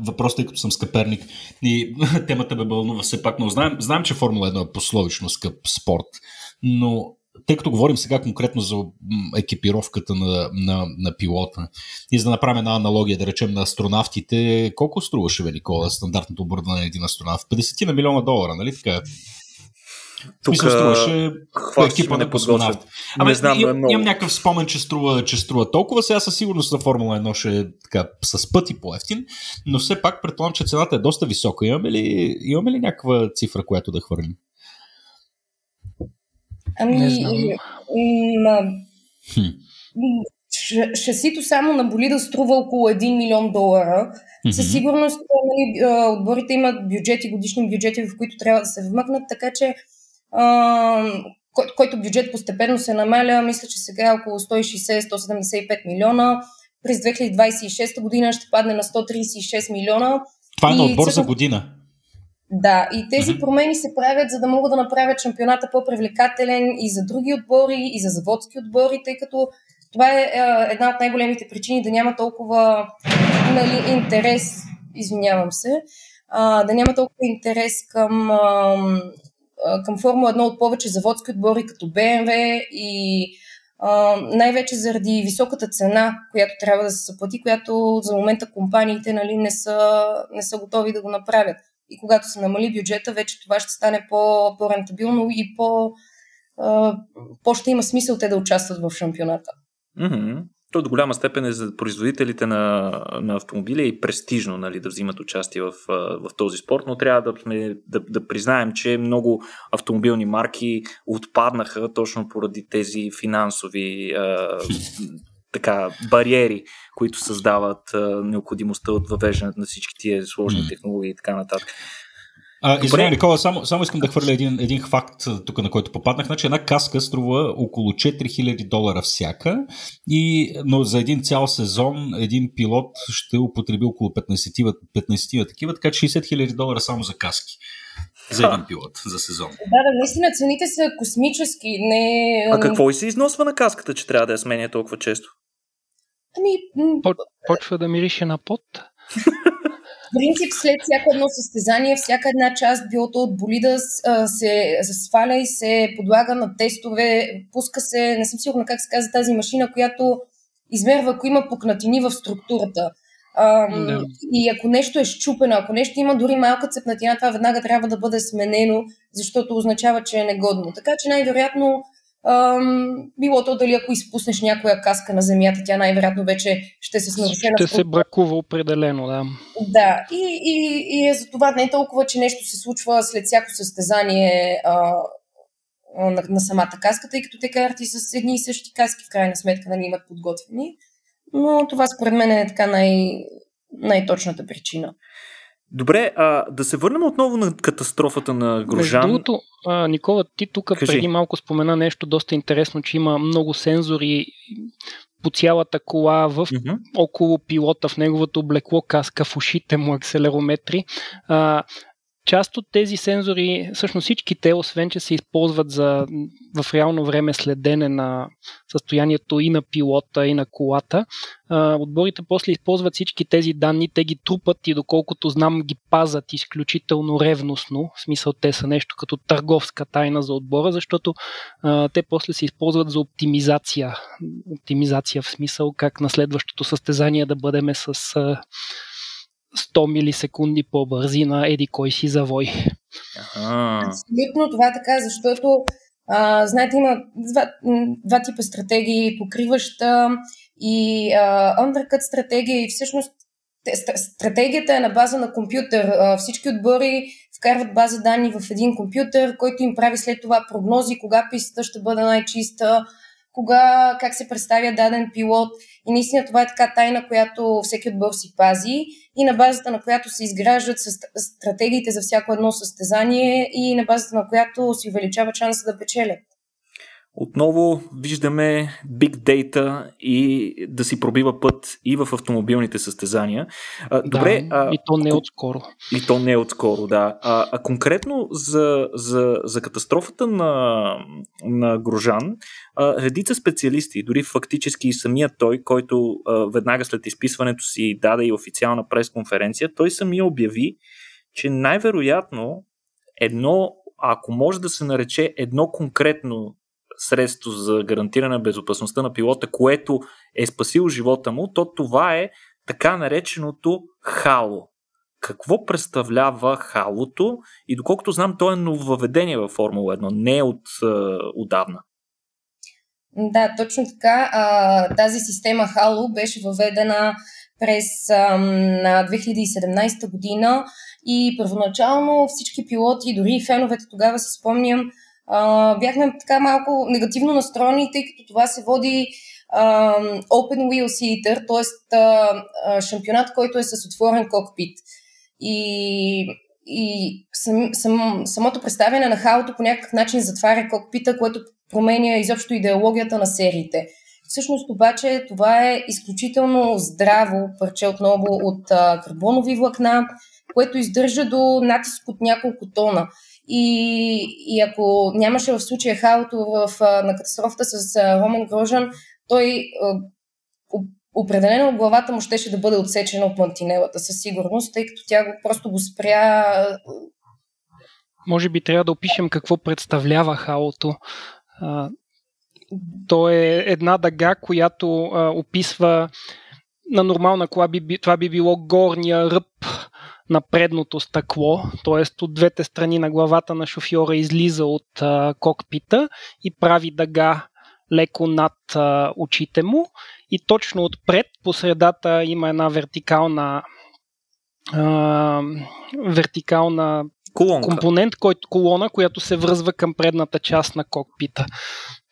въпрос, тъй като съм скъперник и темата ме бълнува все пак, но знаем, знаем, че Формула едно е пословично скъп спорт, но тъй като говорим сега конкретно за екипировката на, на, на пилота и за да направим една аналогия, да речем на астронавтите, колко струваше, бе, Никола, стандартното оборудване на един астронавт? петдесет милиона долара, нали така? Тук струваше екипа на космонавт. Ама не знам, имам, имам някакъв спомен, че струва, че струва толкова. Сега със сигурност на Формула едно ще е така с пъти по-евтин, но все пак предполагам, че цената е доста висока. Имаме ли, имаме ли някаква цифра, която да хвърлим? Ами, не знам. М- м- шасито само на болида струва около един милион долара. Mm-hmm. Със сигурност отборите имат бюджети, годишни бюджети, в които трябва да се вмъкнат, така че кой, който бюджет постепенно се намаля, мисля, че сега е около сто и шейсет до сто седемдесет и пет милиона. През две хиляди двадесет и шеста година ще падне на сто тридесет и шест милиона. Това е на отбор за година. Да, и тези mm-hmm. промени се правят, за да могат да направят шампионата по-привлекателен и за други отбори, и за заводски отбори, тъй като това е, е една от най-големите причини да няма толкова, нали, интерес, извинявам се, а, да няма толкова интерес към... А, към Формула едно от повече заводски отбори, като Бе Ем Ве, и а, най-вече заради високата цена, която трябва да се заплати, която за момента компаниите, нали, не са, не са готови да го направят. И когато се намали бюджета, вече това ще стане по, по-рентабилно и по, а, по-ще има смисъл те да участват в шампионата. Mm-hmm. То до голяма степен е за производителите на, на автомобили и престижно, нали, да взимат участие в, в този спорт, но трябва да, сме, да, да признаем, че много автомобилни марки отпаднаха точно поради тези финансови а, така, бариери, които създават а, необходимостта от въвеждането на всички тия сложни технологии и така нататък. Извинявай, Никола, само, само искам да хвърля един, един факт тук, на който попаднах. Значи една каска струва около четири хиляди долара всяка, и, но за един цял сезон един пилот ще употреби около петнадесет такива, така че шейсет хиляди долара само за каски. За един пилот, за сезон. Да, да, наистина цените са космически. Не... А какво и се износва на каската, че трябва да я сменя толкова често? Ами... Почва да мирише на пот. В принцип, след всяко едно състезание, всяка една част, било то от болида, се сваля и се подлага на тестове, пуска се, не съм сигурна как се казва тази машина, която измерва, ако има пукнатини в структурата. Да. И ако нещо е счупено, ако нещо има дори малка цепнатина, това веднага трябва да бъде сменено, защото означава, че е негодно. Така че най-вероятно било то дали ако изпуснеш някоя каска на земята, тя най-вероятно вече ще се снарушена. Ще се бракува определено, да. Да, и, и, и е за това не е толкова, че нещо се случва след всяко състезание а, на, на самата каска, тъй като те карат и с едни и същи каски в крайна сметка, нали, имат подготвени. Но това според мен е така най, най-точната причина. Добре, а, да се върнем отново на катастрофата на Грожан. Между другото, а, Никола, ти тук преди малко спомена нещо доста интересно, че има много сензори по цялата кола, в, mm-hmm. около пилота, в неговото облекло, каска, в ушите му, акселерометри. А, част от тези сензори, всъщност всички те, освен че се използват за в реално време следене на състоянието и на пилота, и на колата, отборите после използват всички тези данни, те ги трупат и доколкото знам ги пазат изключително ревностно, в смисъл те са нещо като търговска тайна за отбора, защото а, те после се използват за оптимизация. Оптимизация в смисъл как на следващото състезание да бъдеме с... А, сто милисекунди по-бързи на еди кой си завой. Ага. Абсолютно това така, защото а, знаете, има два, два типа стратегии, покриваща и undercut стратегия, и всъщност стратегията е на база на компютър. А, всички отбори вкарват база данни в един компютър, който им прави след това прогнози, кога пистата ще бъде най-чиста, кога, как се представя даден пилот. И наистина това е така тайна, която всеки отбор си пази и на базата на която се изграждат стратегиите за всяко едно състезание и на базата на която се увеличава шанса да печелят. Отново виждаме big data и да си пробива път и в автомобилните състезания. Добре, да, а... и то не е отскоро. И то не е отскоро, да. А, а конкретно за, за, за катастрофата на, на Грожан, а, редица специалисти, дори фактически и самия той, който а, веднага след изписването си даде и официална пресконференция, той самия обяви, че най-вероятно едно, ако може да се нарече едно конкретно средство за гарантиране безопасността на пилота, което е спасило живота му, то това е така нареченото хало. Какво представлява халото? И доколкото знам, то е нововъведение във Формула едно, не от е, отдавна. Да, точно така. А, тази система хало беше въведена през а, две хиляди и седемнадесета година и първоначално всички пилоти, дори и феновете тогава се спомням, Uh, бяхме така малко негативно настроени, тъй като това се води uh, Open Wheel Theater, т.е. Uh, шампионат, който е с отворен кокпит. И, и сам, сам, самото представяне на халото по някакъв начин затваря кокпита, което променя изобщо идеологията на сериите. Всъщност обаче това е изключително здраво парче отново от uh, карбонови влакна, което издържа до натиск от няколко тона. И, и ако нямаше в случая халото в, на катастрофата с Роман Грожан, той определено главата му щеше да бъде отсечена от мантинелата със сигурност, тъй като тя го, просто го спря. Може би трябва да опишем какво представлява халото. То е една дъга, която описва на нормална кола, това би било горния ръб на предното стъкло, т.е. от двете страни на главата на шофьора излиза от а, кокпита и прави дъга леко над а, очите му и точно отпред по средата има една вертикална а, вертикална колонка. Компонент, кой, колона, която се връзва към предната част на кокпита.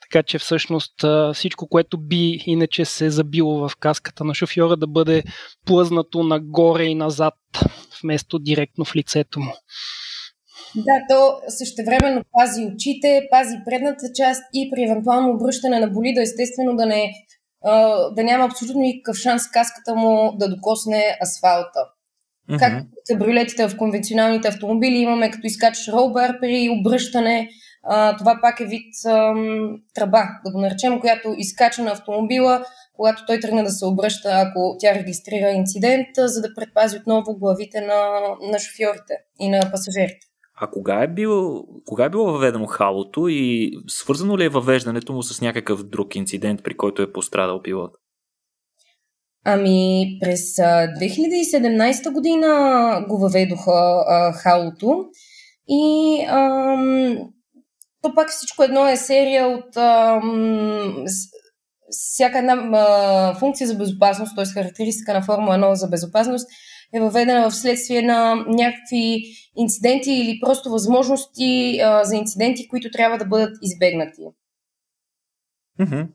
Така че всъщност всичко, което би иначе се забило в каската на шофьора, да бъде плъзнато нагоре и назад, вместо директно в лицето му. Да, то същевременно пази очите, пази предната част и при евентуално обръщане на болида, естествено да, не, да няма абсолютно никакъв шанс каската му да докосне асфалта. Mm-hmm. Както кабриолетите в конвенционалните автомобили имаме, като изкачаш ролбар при обръщане. А, това пак е вид ам, тръба, да го наречем, която изкача на автомобила, когато той тръгне да се обръща, ако тя регистрира инцидент, за да предпази отново главите на, на шофьорите и на пасажирите. А кога е било, кога е било въведено халото и свързано ли е въвеждането му с някакъв друг инцидент, при който е пострадал пилот? Ами през две хиляди и седемнадесета година го въведоха а, халото и ам, то пак всичко едно е серия от ам, всяка една а, функция за безопасност, т.е. характеристика на Формула едно за безопасност е въведена в следствие на някакви инциденти или просто възможности а, за инциденти, които трябва да бъдат избегнати. Mm-hmm.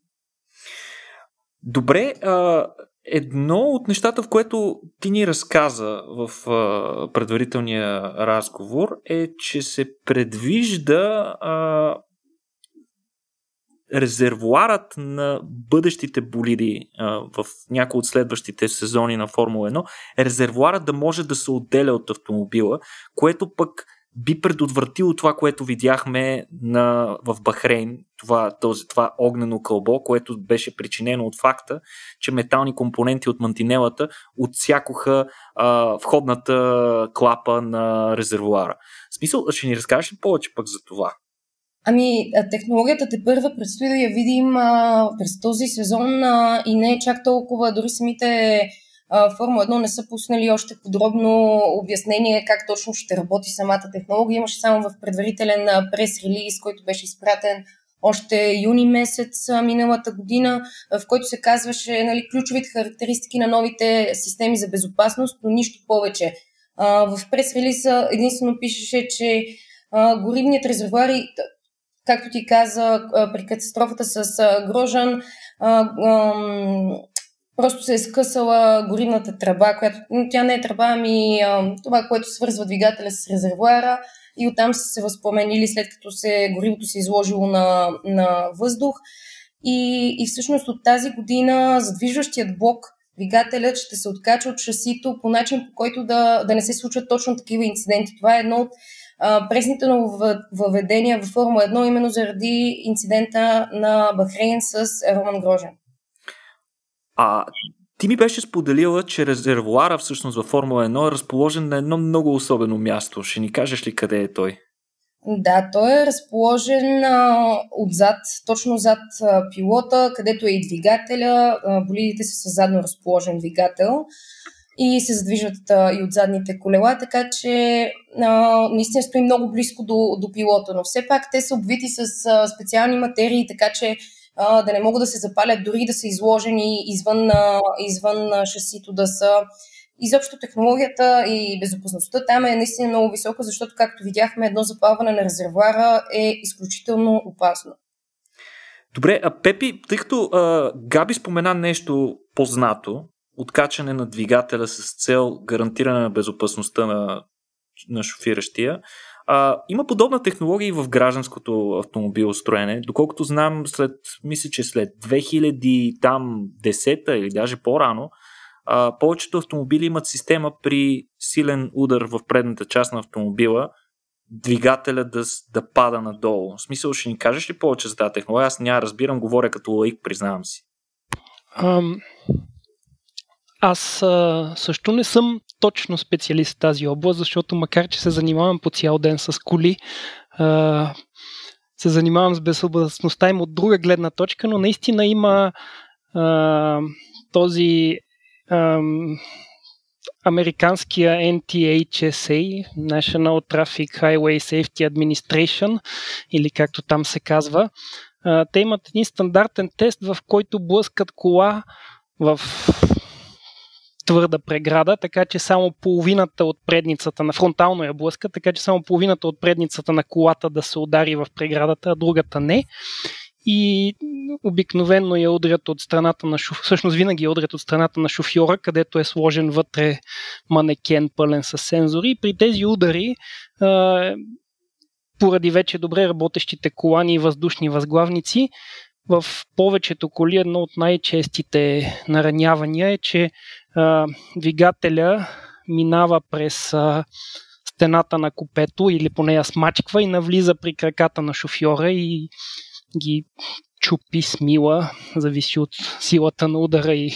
Добре, а... едно от нещата, в което ти ни разказа в а, предварителния разговор, е, че се предвижда а, резервуарът на бъдещите болиди а, в някои от следващите сезони на Формула едно, резервуарът да може да се отделя от автомобила, което пък би предотвратило това, което видяхме на, в Бахрейн, това, този, това огнено кълбо, което беше причинено от факта, че метални компоненти от мантинелата отсякоха а, входната клапа на резервуара. В смисъл, ще ни разкажеш ли повече пък за това? Ами, технологията те първа предстои да я видим а, през този сезон а, и не е чак толкова, дори самите Формула едно не са пуснали още подробно обяснение как точно ще работи самата технология. Имаше само в предварителен прес-релиз, който беше изпратен още юни месец миналата година, в който се казваше, нали, ключовите характеристики на новите системи за безопасност, но нищо повече. В прес-релиза единствено пишеше, че горивният резервоар, както ти каза, при катастрофата с Грожан, просто се е скъсала горивната тръба, която тя не е тръба, ами това, което свързва двигателя с резервуара и оттам са се възпламенили, след като се горивото се изложило на, на въздух. И, и всъщност от тази година задвижващият блок, двигателят ще се откача от шасито по начин, по който да, да не се случват точно такива инциденти. Това е едно от а, пресните въведения във Формула едно, именно заради инцидента на Бахрейн с Роман Грожан. А ти ми беше споделила, че резервуара всъщност във Формула едно е разположен на едно много особено място. Ще ни кажеш ли къде е той? Да, той е разположен а, отзад, точно зад а, пилота, където е и двигателя. А, болидите са със задно разположен двигател и се задвижват а, и от задните колела, така че а, наистина стои много близко до, до пилота, но все пак те са обвити с а, специални материи, така че а, да не могат да се запалят, дори да са изложени извън, а, извън а, шасито, да са... Изобщо технологията и безопасността там е наистина много висока, защото, както видяхме, едно запалване на резервуара е изключително опасно. Добре, а Пепи, тъй като а, Габи спомена нещо познато, откачане на двигателя с цел гарантиране на безопасността на, на шофиращия, а, има подобна технология и в гражданското автомобилостроене. Доколкото знам, след, мисля, че след две хиляди и десета или даже по-рано, Uh, повечето автомобили имат система при силен удар в предната част на автомобила двигателя да, да пада надолу. В смисъл, ще ни кажеш ли повече за тази технология? Аз няма разбирам, говоря като лаик, признавам си. Um, аз а, също не съм точно специалист в тази област, защото макар, че се занимавам по цял ден с коли, а, се занимавам с безопасността им от друга гледна точка, но наистина има а, този американския Ен Ти Ейч Ес Ей, National Traffic Highway Safety Administration, или както там се казва. Те имат един стандартен тест, в който блъскат кола в твърда преграда, така че само половината от предницата на фронтално я блъскат, така че само половината от предницата на колата да се удари в преградата, а другата не. И обикновено я удрят от страната на шофьора, всъщност винаги я удрят от страната на шофьора, където е сложен вътре манекен пълен с сензори. И при тези удари, поради вече добре работещите колани и въздушни възглавници, в повечето коли едно от най-честите наранявания е, че двигателя минава през стената на купето или поне я смачква и навлиза при краката на шофьора и ги чупи, смила, зависи от силата на удара и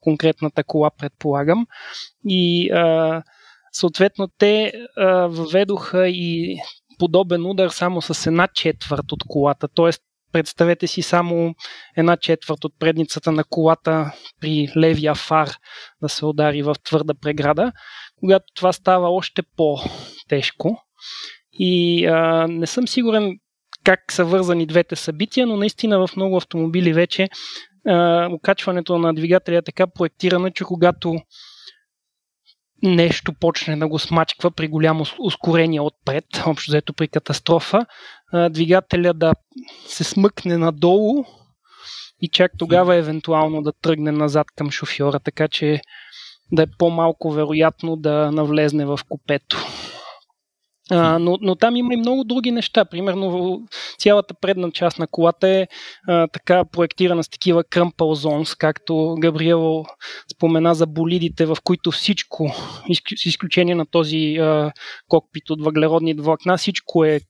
конкретната кола, предполагам. И а, съответно те а, въведоха и подобен удар само с една четвърт от колата. Тоест, представете си само една четвърт от предницата на колата при левия фар да се удари в твърда преграда, когато това става още по-тежко. И а, не съм сигурен как са вързани двете събития, но наистина в много автомобили вече а, окачването на двигателя е така проектирано, че когато нещо почне да го смачква при голямо ускорение отпред, общо взето при катастрофа, а, двигателя да се смъкне надолу и чак тогава евентуално да тръгне назад към шофьора, така че да е по-малко вероятно да навлезне в купето. А, но, но там има и много други неща. Примерно цялата предна част на колата е а, така проектирана с такива кръмпъл зонс, както Габриел спомена за болидите, в които всичко, с изключение на този а, кокпит от въглеродни влакна, всичко е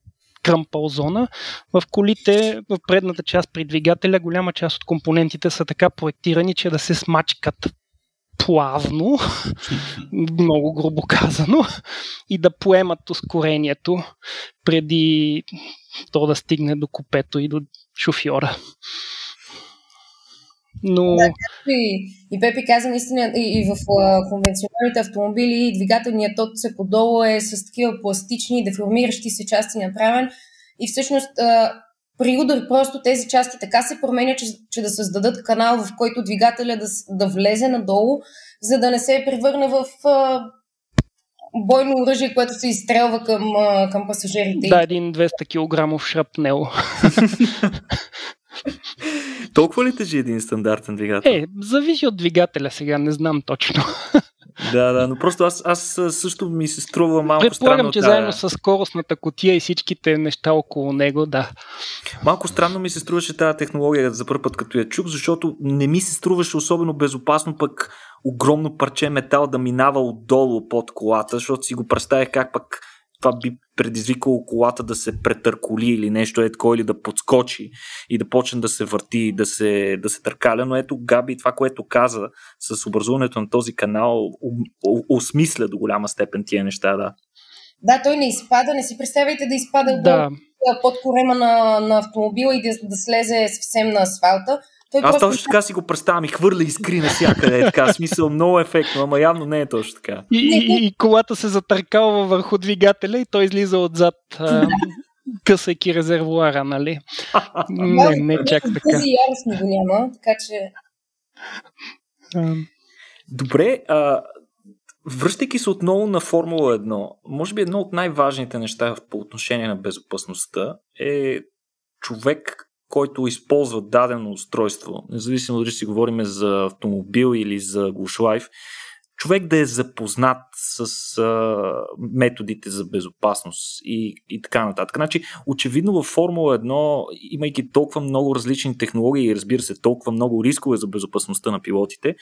кръмпъл зона. В колите, в предната част при двигателя, голяма част от компонентите са така проектирани, че да се смачкат плавно, много грубо казано, и да поемат ускорението преди то да стигне до купето и до шофьора. Но... Да, и, и Пепи каза, наистина и, и в а, конвенционалните автомобили двигателният тотцък отдолу е с такива пластични, деформиращи се части направен и всъщност... А, При удар просто тези части така се променят, че, че да създадат канал, в който двигателя да, да влезе надолу, за да не се превърне в а, бойно оръжие, което се изстрелва към, а, към пасажирите. Да, един двеста килограмов шрапнел. Толкова ли тежи един стандартен двигател? Е, зависи от двигателя сега, не знам точно. Да, да, но просто аз, аз също ми се струва малко странно. Предполагам, че да, заедно с скоростната кутия и всичките неща около него, да. Малко странно ми се струваше тази технология за първ път, като я чух, защото не ми се струваше особено безопасно пък огромно парче метал да минава отдолу под колата, защото си го представях как пък това би предизвикало колата да се претърколи или нещо е такова, или да подскочи и да почне да се върти, да се, да се търкаля. Но ето Габи, това, което каза с образуването на този канал, осмисля до голяма степен тия неща, да. Да, той не изпада, не си представяйте да изпада да. под корема на, на автомобила и да, да слезе съвсем на асфалта. Той Аз просто... точно така си го представям и хвърля искри навсякъде, е така, смисъл много ефектно, ама явно не е точно така. И, и, и колата се затъркалва върху двигателя и той излиза отзад, късайки резервуара, нали? Не, не чак така. Тази ярост не го няма, така че... Добре, а... връщайки се отново на Формула едно, може би едно от най-важните неща по отношение на безопасността е човек, който използва дадено устройство, независимо дали си говорим за автомобил или за глушлайф, човек да е запознат с а, методите за безопасност и, и така нататък. Значи, очевидно във Формула едно, имайки толкова много различни технологии и разбира се, толкова много рискове за безопасността на пилотите,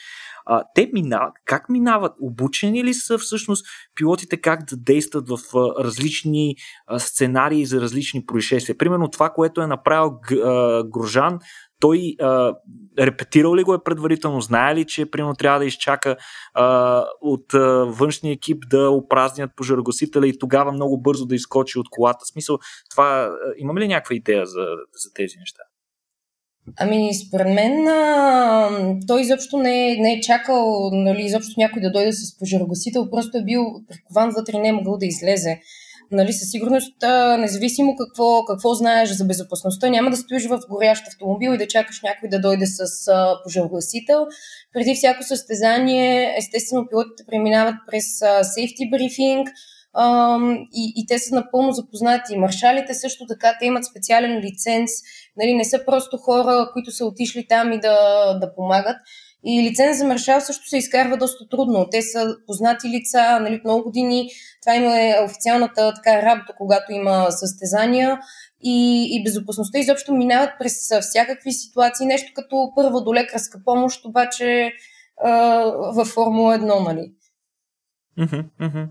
а, те минават, как минават? Обучени ли са всъщност пилотите как да действат в а, различни а, сценарии за различни происшествия? Примерно това, което е направил а, Грожан, той а, репетирал ли го е предварително? Знае ли, че примерно трябва да изчака а, от а, външния екип да опразнят пожарогасителя и тогава много бързо да изкочи от колата? В смисъл, това, имаме ли някаква идея за, за тези неща? Ами, според мен а, той изобщо не, не е чакал, нали, изобщо някой да дойде с пожарогасител, просто е бил прикован вътре и не е могъл да излезе. Нали, със сигурност, независимо какво, какво знаеш за безопасността, няма да стоиш в горящ автомобил и да чакаш някой да дойде с пожарогасител. Преди всяко състезание, естествено, пилотите преминават през сейфти брифинг и, и те са напълно запознати. Маршалите също така, те имат специален лиценз, нали, не са просто хора, които са отишли там и да, да помагат. И лиценз за маршал също се изкарва доста трудно. Те са познати лица, нали, от много години. Това има е официалната така работа, когато има състезания и, и безопасността изобщо минават през всякакви ситуации. Нещо като първа до лекарска помощ, обаче във Формула едно, нали? Mm-hmm, mm-hmm.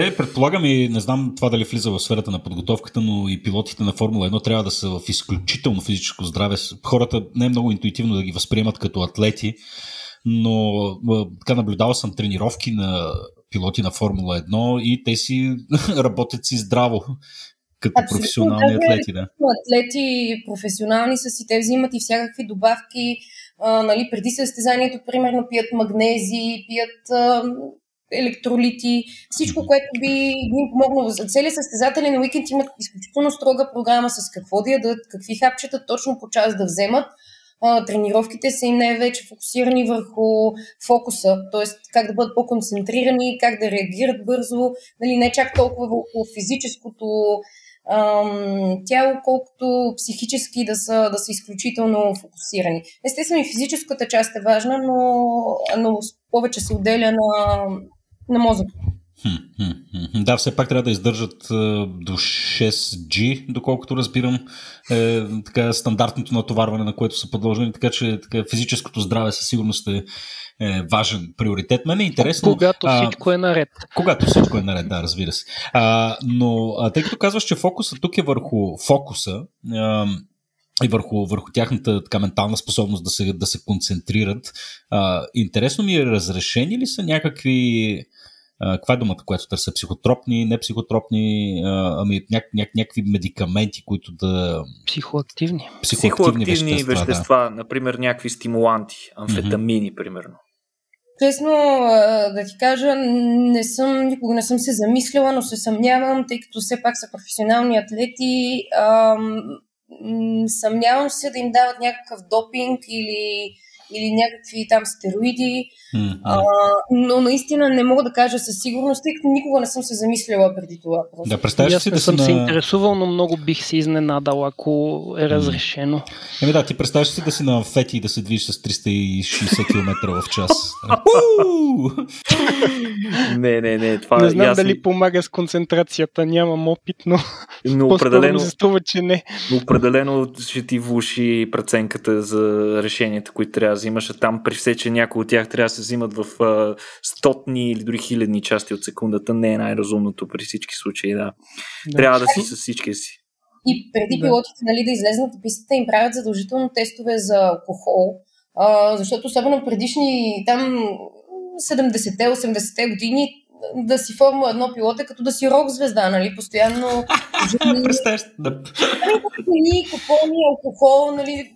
Те, предполагам и не знам това дали влиза в сферата на подготовката, но и пилотите на Формула едно трябва да са в изключително физическо здраве. Хората не е много интуитивно да ги възприемат като атлети, но така наблюдавал съм тренировки на пилоти на Формула едно и те си работят си здраво като абсолютно професионални атлети. Да. Атлети професионални са си, те взимат и всякакви добавки. А, нали, преди състезанието, примерно, пият магнези, пият... А... електролити, всичко, което би им помогнало. За цели състезатели на уикенд имат изключително строга програма с какво да ядат, какви хапчета точно по час да вземат. А, тренировките са им най-вече фокусирани върху фокуса, т.е. как да бъдат по-концентрирани, как да реагират бързо, нали, не чак толкова върху физическото ам, тяло, колкото психически да са, да са изключително фокусирани. Естествено и физическата част е важна, но, но повече се отделя на на мозък. Хм, хм, хм. Да, все пак трябва да издържат е, до шест джи, доколкото разбирам е, така, стандартното натоварване, на което са подложени, така че така, физическото здраве със сигурност е, е важен приоритет. Мен е интересно... Когато а, всичко е наред. Когато всичко е наред, да, разбира се. А, но а, тъй като казваш, че фокусът тук е върху фокуса... А, и върху, върху тяхната така, ментална способност да се, да се концентрират. А, интересно ми е, разрешени ли са някакви, а, каква е думата, която търся, психотропни, непсихотропни, а, ами няк, няк, някакви медикаменти, които да... Психоактивни. Психоактивни, Психоактивни вещества, вещества да. Например някакви стимуланти, амфетамини, mm-hmm. примерно. Честно, да ти кажа, не съм, никога не съм се замисляла, но се съмнявам, тъй като все пак са професионални атлети, ам... съмнявам се да им дават някакъв допинг или или някакви там стероиди, mm-hmm. а, но наистина не мога да кажа със сигурност, тъй като никога не съм се замисляла преди това. Просто. Да, представяш си да съм на... се интересувал, но много бих се изненадал, ако е разрешено. Mm-hmm. Еми да, ти представяш си да си на фети и да се движиш с триста и шейсет километра в час. Не, не, не. Това не знам ясни... дали помага с концентрацията, нямам опит, но, но определено се струва, че не. Но определено ще ти влуши преценката за решенията, които трябва да взимаш, там при все, че някои от тях трябва да се взимат в а, стотни или дори хилядни части от секундата, не е най-разумното при всички случаи. Да. Да. Трябва да си с всички си. И преди да. пилотите нали, да излезнат от пистата им правят задължително тестове за алкохол, а, защото особено предишни там седемдесетте-осемдесетте години да си Формула едно пилота, като да си рок-звезда, нали, постоянно жени, жени, купони, алкохол, нали,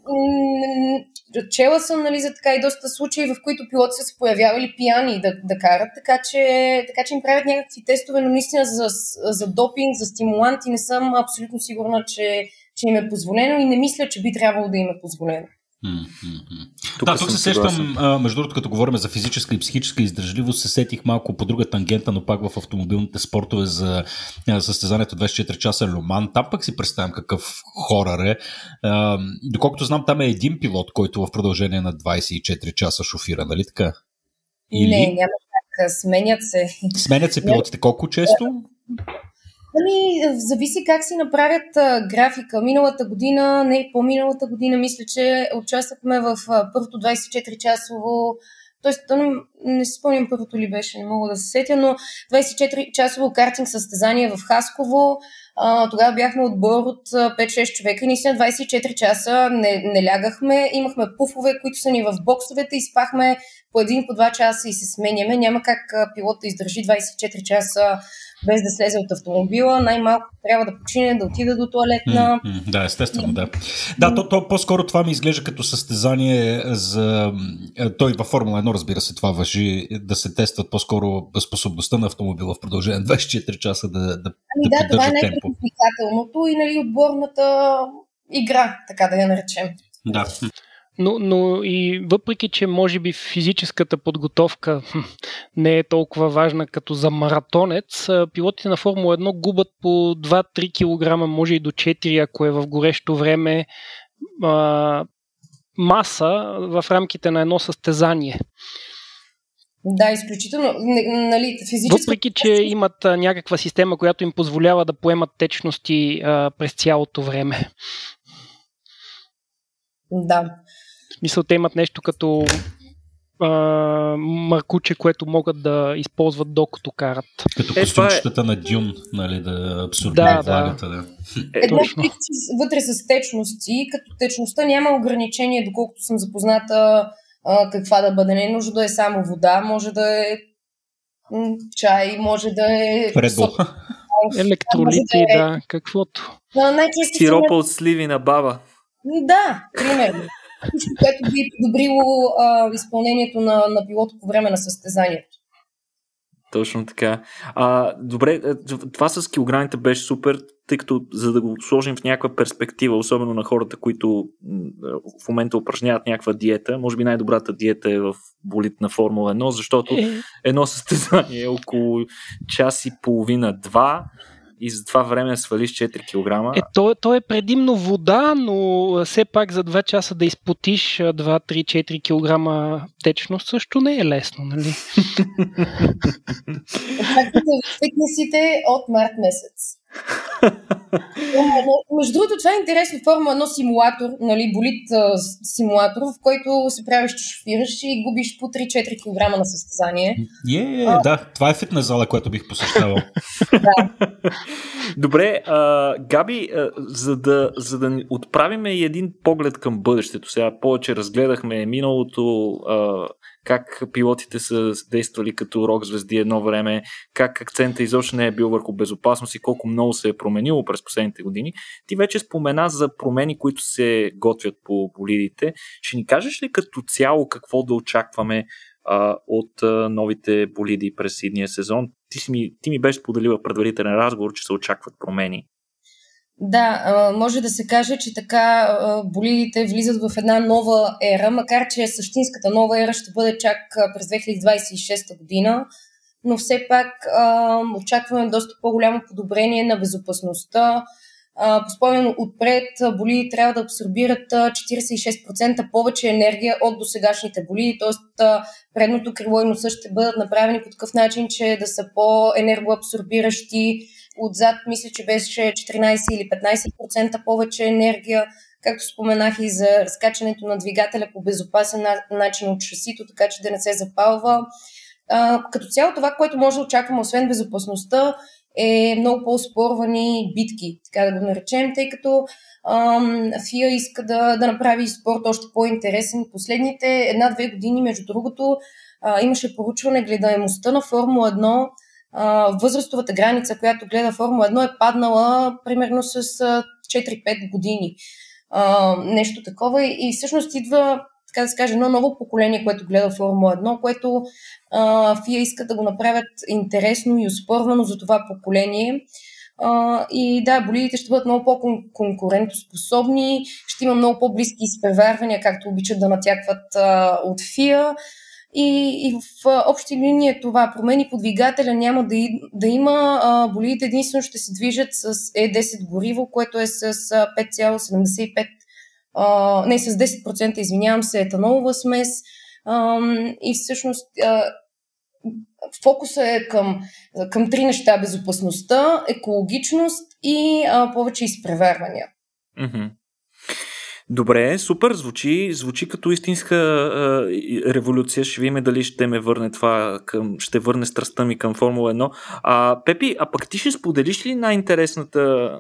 чела съм, нали, за така и доста случаи, в които пилоти са се появявали пияни да, да карат, така че, така че им правят някакви тестове, но наистина за, за допинг, за стимуланти не съм абсолютно сигурна, че, че им е позволено и не мисля, че би трябвало да им е позволено. Mm-hmm. Тук да, тук се сещам, а, между другото, като говорим за физическа и психическа издържливост, се сетих малко по друга тангента, но пак в автомобилните спортове за състезанието двадесет и четири часа Ломан. Там пък си представям какъв хорър е. А, доколкото знам, там е един пилот, който в продължение на двадесет и четири часа шофира, нали така? Или... Не, няма как. Сменят се. Сменят се пилотите. Колко често? Ами, зависи как си направят а, графика. Миналата година, не по-миналата година, мисля, че участвахме в а, първото двадесет и четиричасово, тоест, не си спомням първото ли беше, не мога да се сетя, но двадесет и четиричасово картинг състезание в Хасково. А, тогава бяхме отбор от а, пет-шест човека и наистина двадесет и четири часа не, не лягахме. Имахме пуфове, които са ни в боксовете и спахме по един, по два часа и се сменяме. Няма как а, пилот да издържи двадесет и четири часа без да слезе от автомобила, най-малко трябва да почине, да отида до туалетна. Mm-hmm, да, естествено, да. Да, то, то по-скоро това ми изглежда като състезание за... Той във Формула едно, разбира се, това важи, да се тестват по-скоро способността на автомобила в продължение на двадесет и четири часа да, да, ами да, да поддържа е темпо. Това е най-предизвикателното и нали, отборната игра, така да я наречем. Да. Но, но и въпреки, че може би физическата подготовка не е толкова важна като за маратонец, пилотите на Формула едно губят по два-три килограма, може и до четири, ако е в горещо време, а, маса в рамките на едно състезание. Да, изключително. Нали, физическа... Въпреки, че имат някаква система, която им позволява да поемат течности а, през цялото време. Да. В смисъл, те имат нещо като а, маркуче, което могат да използват докато карат. Като костюмчетата е... на Дюн, нали, да абсорбира влагата. Да, да. Да. Една фикция вътре с течности, като течността няма ограничение, доколкото съм запозната а, каква да бъде. Не е нужно да е само вода, може да е чай, може да е... Предоха. Електролити, да, да, каквото. Да, сиропа от сливи на баба. Да, примерно. Нещо, което би подобрило а, изпълнението на, на пилота по време на състезанието. Точно така. А, добре, това с килограмите беше супер, тъй като за да го сложим в някаква перспектива, особено на хората, които в момента упражняват някаква диета, може би най-добрата диета е в болид на Формула едно, защото едно състезание е около час и половина-два, и за това време свалиш четири килограма. Е, то, то е предимно вода, но все пак за два часа да изпотиш два-три-четири килограма течност също не е лесно, нали? Фактите в фитнесите от март месец. Между другото, това е интересно. Форма едно симулатор, нали, болид симулатор, в който се правиш, че шофираш и губиш по три-четири килограма на състезание. Е, yeah, да, това е фитнес зала, която бих посещавал. Да. Добре, а, Габи, а, за, да, за да отправим и един поглед към бъдещето. Сега повече разгледахме миналото, а, как пилотите са действали като рок-звезди едно време, как акцента изобщо не е бил върху безопасност и колко много се е променило през последните години. Ти вече спомена за промени, които се готвят по болидите. Ще ни кажеш ли като цяло какво да очакваме а, от а, новите болиди през идния сезон? Ти, си ми, ти ми беше споделила предварителен разговор, че се очакват промени. Да, може да се каже, че така болидите влизат в една нова ера, макар че същинската нова ера ще бъде чак през две хиляди двадесет и шеста година, но все пак очакваме доста по-голямо подобрение на безопасността. Поспомено отпред, болидите трябва да абсорбират четиридесет и шест процента повече енергия от досегашните болиди, т.е. предното крило и носа ще бъдат направени по такъв начин, че да са по-енергоабсорбиращи. Отзад мисля, че беше четиринадесет или петнадесет процента повече енергия, както споменах и за разкачането на двигателя по безопасен начин от шасито, така че да не се запалва. А, като цяло това, което може да очакваме, освен безопасността, е много по-спорвани битки, така да го наречем, тъй като ам, ФИА иска да, да направи спорт още по-интересен. Последните една-две години, между другото, а, имаше поручване гледаемостта на Формула едно. Възрастовата граница, която гледа Формула едно, е паднала примерно с четири-пет години. Нещо такова. И всъщност идва, така да се каже, едно ново поколение, което гледа Формула едно, което ФИА иска да го направят интересно и оспорвано за това поколение. И да, болидите ще бъдат много по-конкурентоспособни, ще има много по-близки изпреварвания, както обичат да натякват от ФИА. И, и в общи линии е това. Промени по двигателя няма да, и, да има. А, болидите единствено ще се движат с Е десет гориво, което е с пет цяло седемдесет и пет процента, а, не, с десет процента, извинявам се, етанолова смес. А, и всъщност а, фокусът е към, към три неща: безопасността, екологичност и а, повече изпреварвания. Mm-hmm. Добре, супер, звучи, звучи като истинска е, революция. Ще видим дали ще ме върне това, към, ще върне страстта ми към Формула едно. А, Пепи, а пък ти ще споделиш ли най-интересната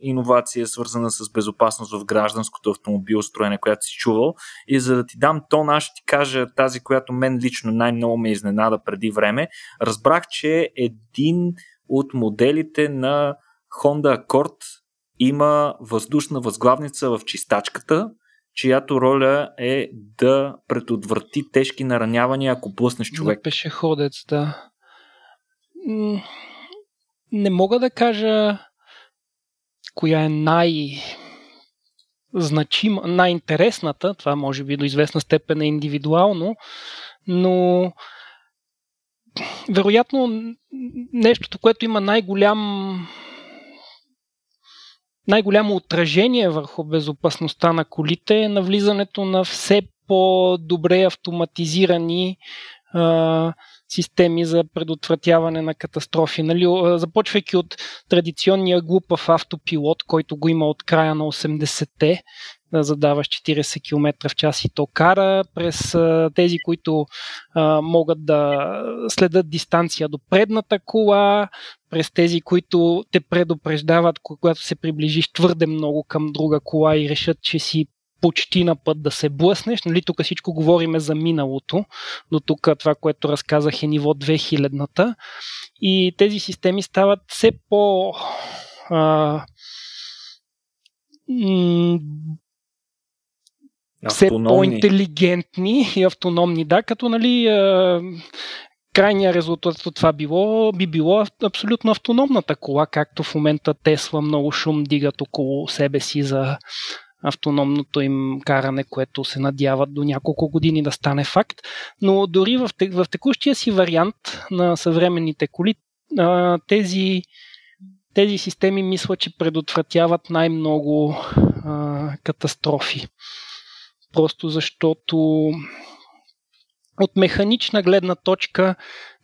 иновация, свързана с безопасност в гражданското автомобилостроене, която си чувал? И за да ти дам тон, аз ще ти кажа тази, която мен лично най-много ме изненада преди време. Разбрах, че един от моделите на Honda Accord има въздушна възглавница в чистачката, чиято роля е да предотврати тежки наранявания, ако блъснеш човек. За пешеходец, да. Не мога да кажа коя е най-значима, най-интересната. Това може би до известна степен е индивидуално, но вероятно нещото, което има най-голям Най-голямо отражение върху безопасността на колите е навлизането на все по-добре автоматизирани а, системи за предотвратяване на катастрофи. Нали, започвайки от традиционния глупав автопилот, който го има от края на осемдесетте, задаваш четиридесет километра в час и то кара, през а, тези, които а, могат да следят дистанция до предната кола, през тези, които те предупреждават, когато се приближиш твърде много към друга кола и решат, че си почти на път да се блъснеш. Нали, тук всичко говориме за миналото, но тук това, което разказах, е ниво две хилядната. И тези системи стават все по... А, м- все по-интелигентни и автономни, да, като нали, крайният резултат от това било, би било абсолютно автономната кола, както в момента Тесла много шум дигат около себе си за автономното им каране, което се надяват до няколко години да стане факт. Но дори в, в текущия си вариант на съвременните коли, тези, тези системи мисля, че предотвратяват най-много а, катастрофи. Просто защото от механична гледна точка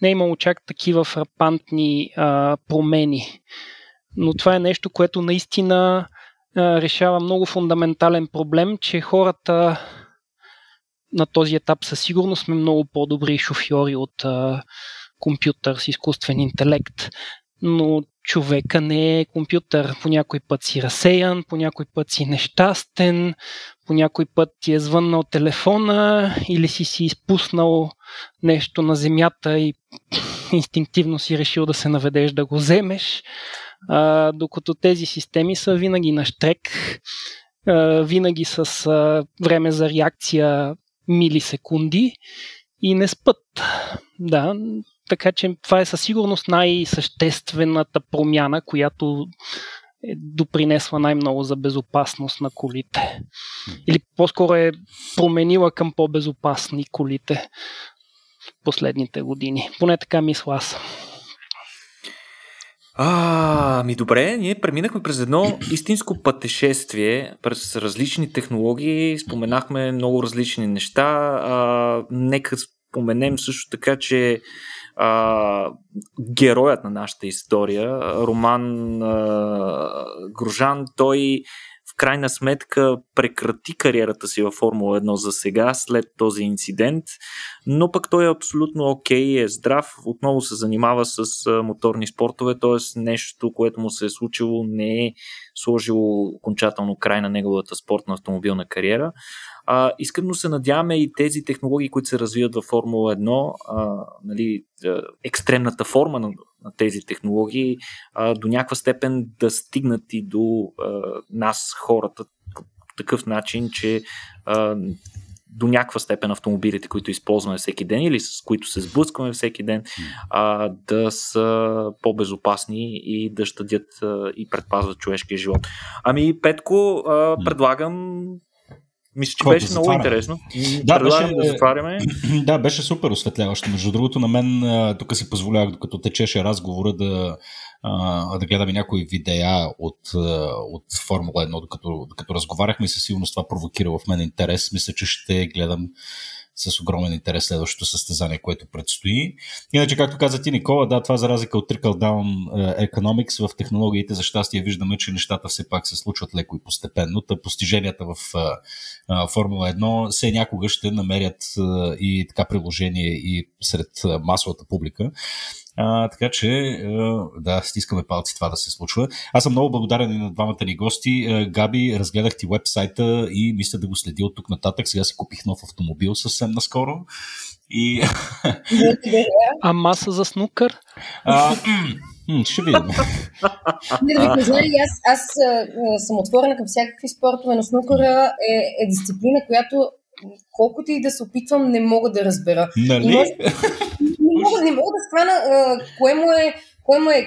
не е имало чак такива фрапантни а, промени. Но това е нещо, което наистина а, решава много фундаментален проблем, че хората на този етап със сигурност сме много по-добри шофьори от а, компютър с изкуствен интелект. Но човека не е компютър. По някой път си разсеян, по някой път си нещастен, по някой път ти е звъннал телефона или си си изпуснал нещо на земята и инстинктивно си решил да се наведеш да го вземеш. А, докато тези системи са винаги на штрек, а, винаги с а, време за реакция милисекунди и не спът. Да, така че това е със сигурност най-съществената промяна, която е допринесла най-много за безопасност на колите. Или по-скоро е променила към по-безопасни колите в последните години. Поне така мисля аз. А, ми добре, ние преминахме през едно истинско пътешествие, през различни технологии, споменахме много различни неща. А, нека споменем също така, че а, героят на нашата история, Роман а, Грожан, той в крайна сметка прекрати кариерата си във Формула едно за сега, след този инцидент, но пък той е абсолютно окей, е здрав, отново се занимава с моторни спортове, т.е. нещо, което му се е случило, не е сложило окончателно край на неговата спортна автомобилна кариера. А, искрено се надяваме и тези технологии, които се развиват във Формула едно, а, нали, а, екстремната форма на, на тези технологии, а, до някаква степен да стигнат и до а, нас, хората, по такъв начин, че а, до някаква степен автомобилите, които използваме всеки ден или с които се сблъскваме всеки ден, а, да са по-безопасни и да щадят а, и предпазват човешкия живот. Ами, Петко, а, предлагам... Мисля, че беше да много интересно. Да, предлагам да затваряме. Да, беше супер осветляващо. Между другото, на мен тук си позволях, докато течеше разговора, да, да гледаме някои видеа от, от Формула едно, докато, докато разговаряхме, и със сигурност това провокира в мен интерес. Мисля, че ще гледам с огромен интерес следващото състезание, което предстои. Иначе, както каза ти, Никола, да, това за разлика от trickle-down economics в технологиите, за щастие виждаме, че нещата все пак се случват леко и постепенно. Та постиженията в Формула едно все някога ще намерят и така приложение и сред масовата публика. А, така че, да, стискаме палци това да се случва. Аз съм много благодарен и на двамата ни гости. Габи, разгледах ти вебсайта и мисля да го следи от тук нататък. Сега си купих нов автомобил съвсем наскоро. И... Ама са за снукър? А, м- ще видим. Не, да ви познали, аз, аз съм отворена към всякакви спортове, но снукъра е, е дисциплина, която колкото и да се опитвам, не мога да разбера. Нали? Може... Не мога, не мога да схвана кое му е, кое му е, е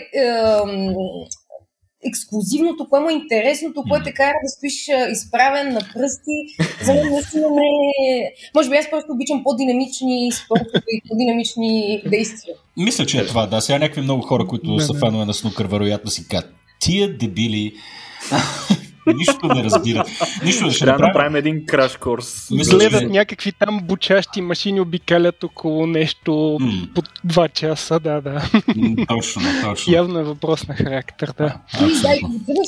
ексклюзивното, кое му е интересното, кое те кара да стоиш изправен на пръсти. За мен наистина не е... Може би аз просто обичам по-динамични спортове и по-динамични действия. Мисля, че е това, да. Сега някакви много хора, които да, са фанове на снукър, вероятно си казват, тия дебили... Нищо не разбират. Нищо ще трябва да направим един краш курс. Гледат някакви там бучащи машини, обикалят около нещо mm. по два часа, да, да. Точно, точно. Явно е въпрос на характер, да. А, и, да, и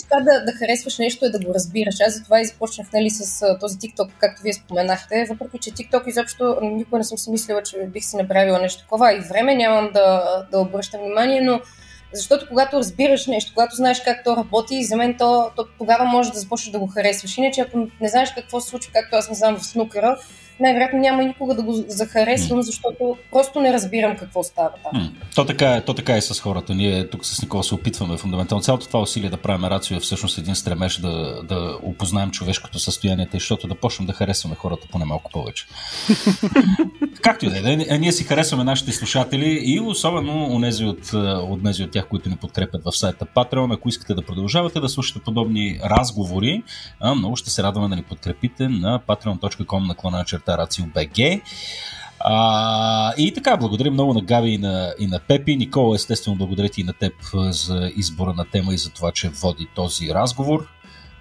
това да, да харесваш нещо е да го разбираш. Аз затова и започнах, нали, с този TikTok, както вие споменахте. Въпреки че TikTok изобщо никога не съм си мислила, че бих си направила нещо такова и време нямам да, да обръщам внимание, но защото когато разбираш нещо, когато знаеш как то работи, за мен то, то тогава можеш да започнеш да го харесваш. Иначе ако не знаеш какво се случва, както аз не знам в снукера, най-вероятно няма никога да го захаресвам, защото просто не разбирам какво става там. То така, то така е с хората. Ние тук с Никола се опитваме фундаментално. Цялото това усилие да правим рацио е всъщност един стремеж да, да опознаем човешкото състояние, защото да почнем да харесваме хората поне малко повече. Както и да е, ние си харесваме нашите слушатели и особено онези от, онези от тях, които ни подкрепят в сайта Patreon. Ако искате да продължавате да слушате подобни разговори, много ще се радваме да ни подкрепите на patreon dot com slash rацио точка би джи. А, и така, благодаря много на Габи и на, и на Пепи. Никола, естествено, благодаря ти и на теб за избора на тема и за това, че води този разговор.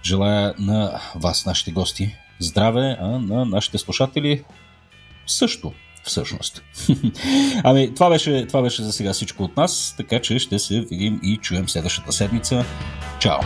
Желая на вас, нашите гости, здраве, а на нашите слушатели също, всъщност. Ами, това беше, това беше за сега всичко от нас, така че ще се видим и чуем следващата седмица. Чао!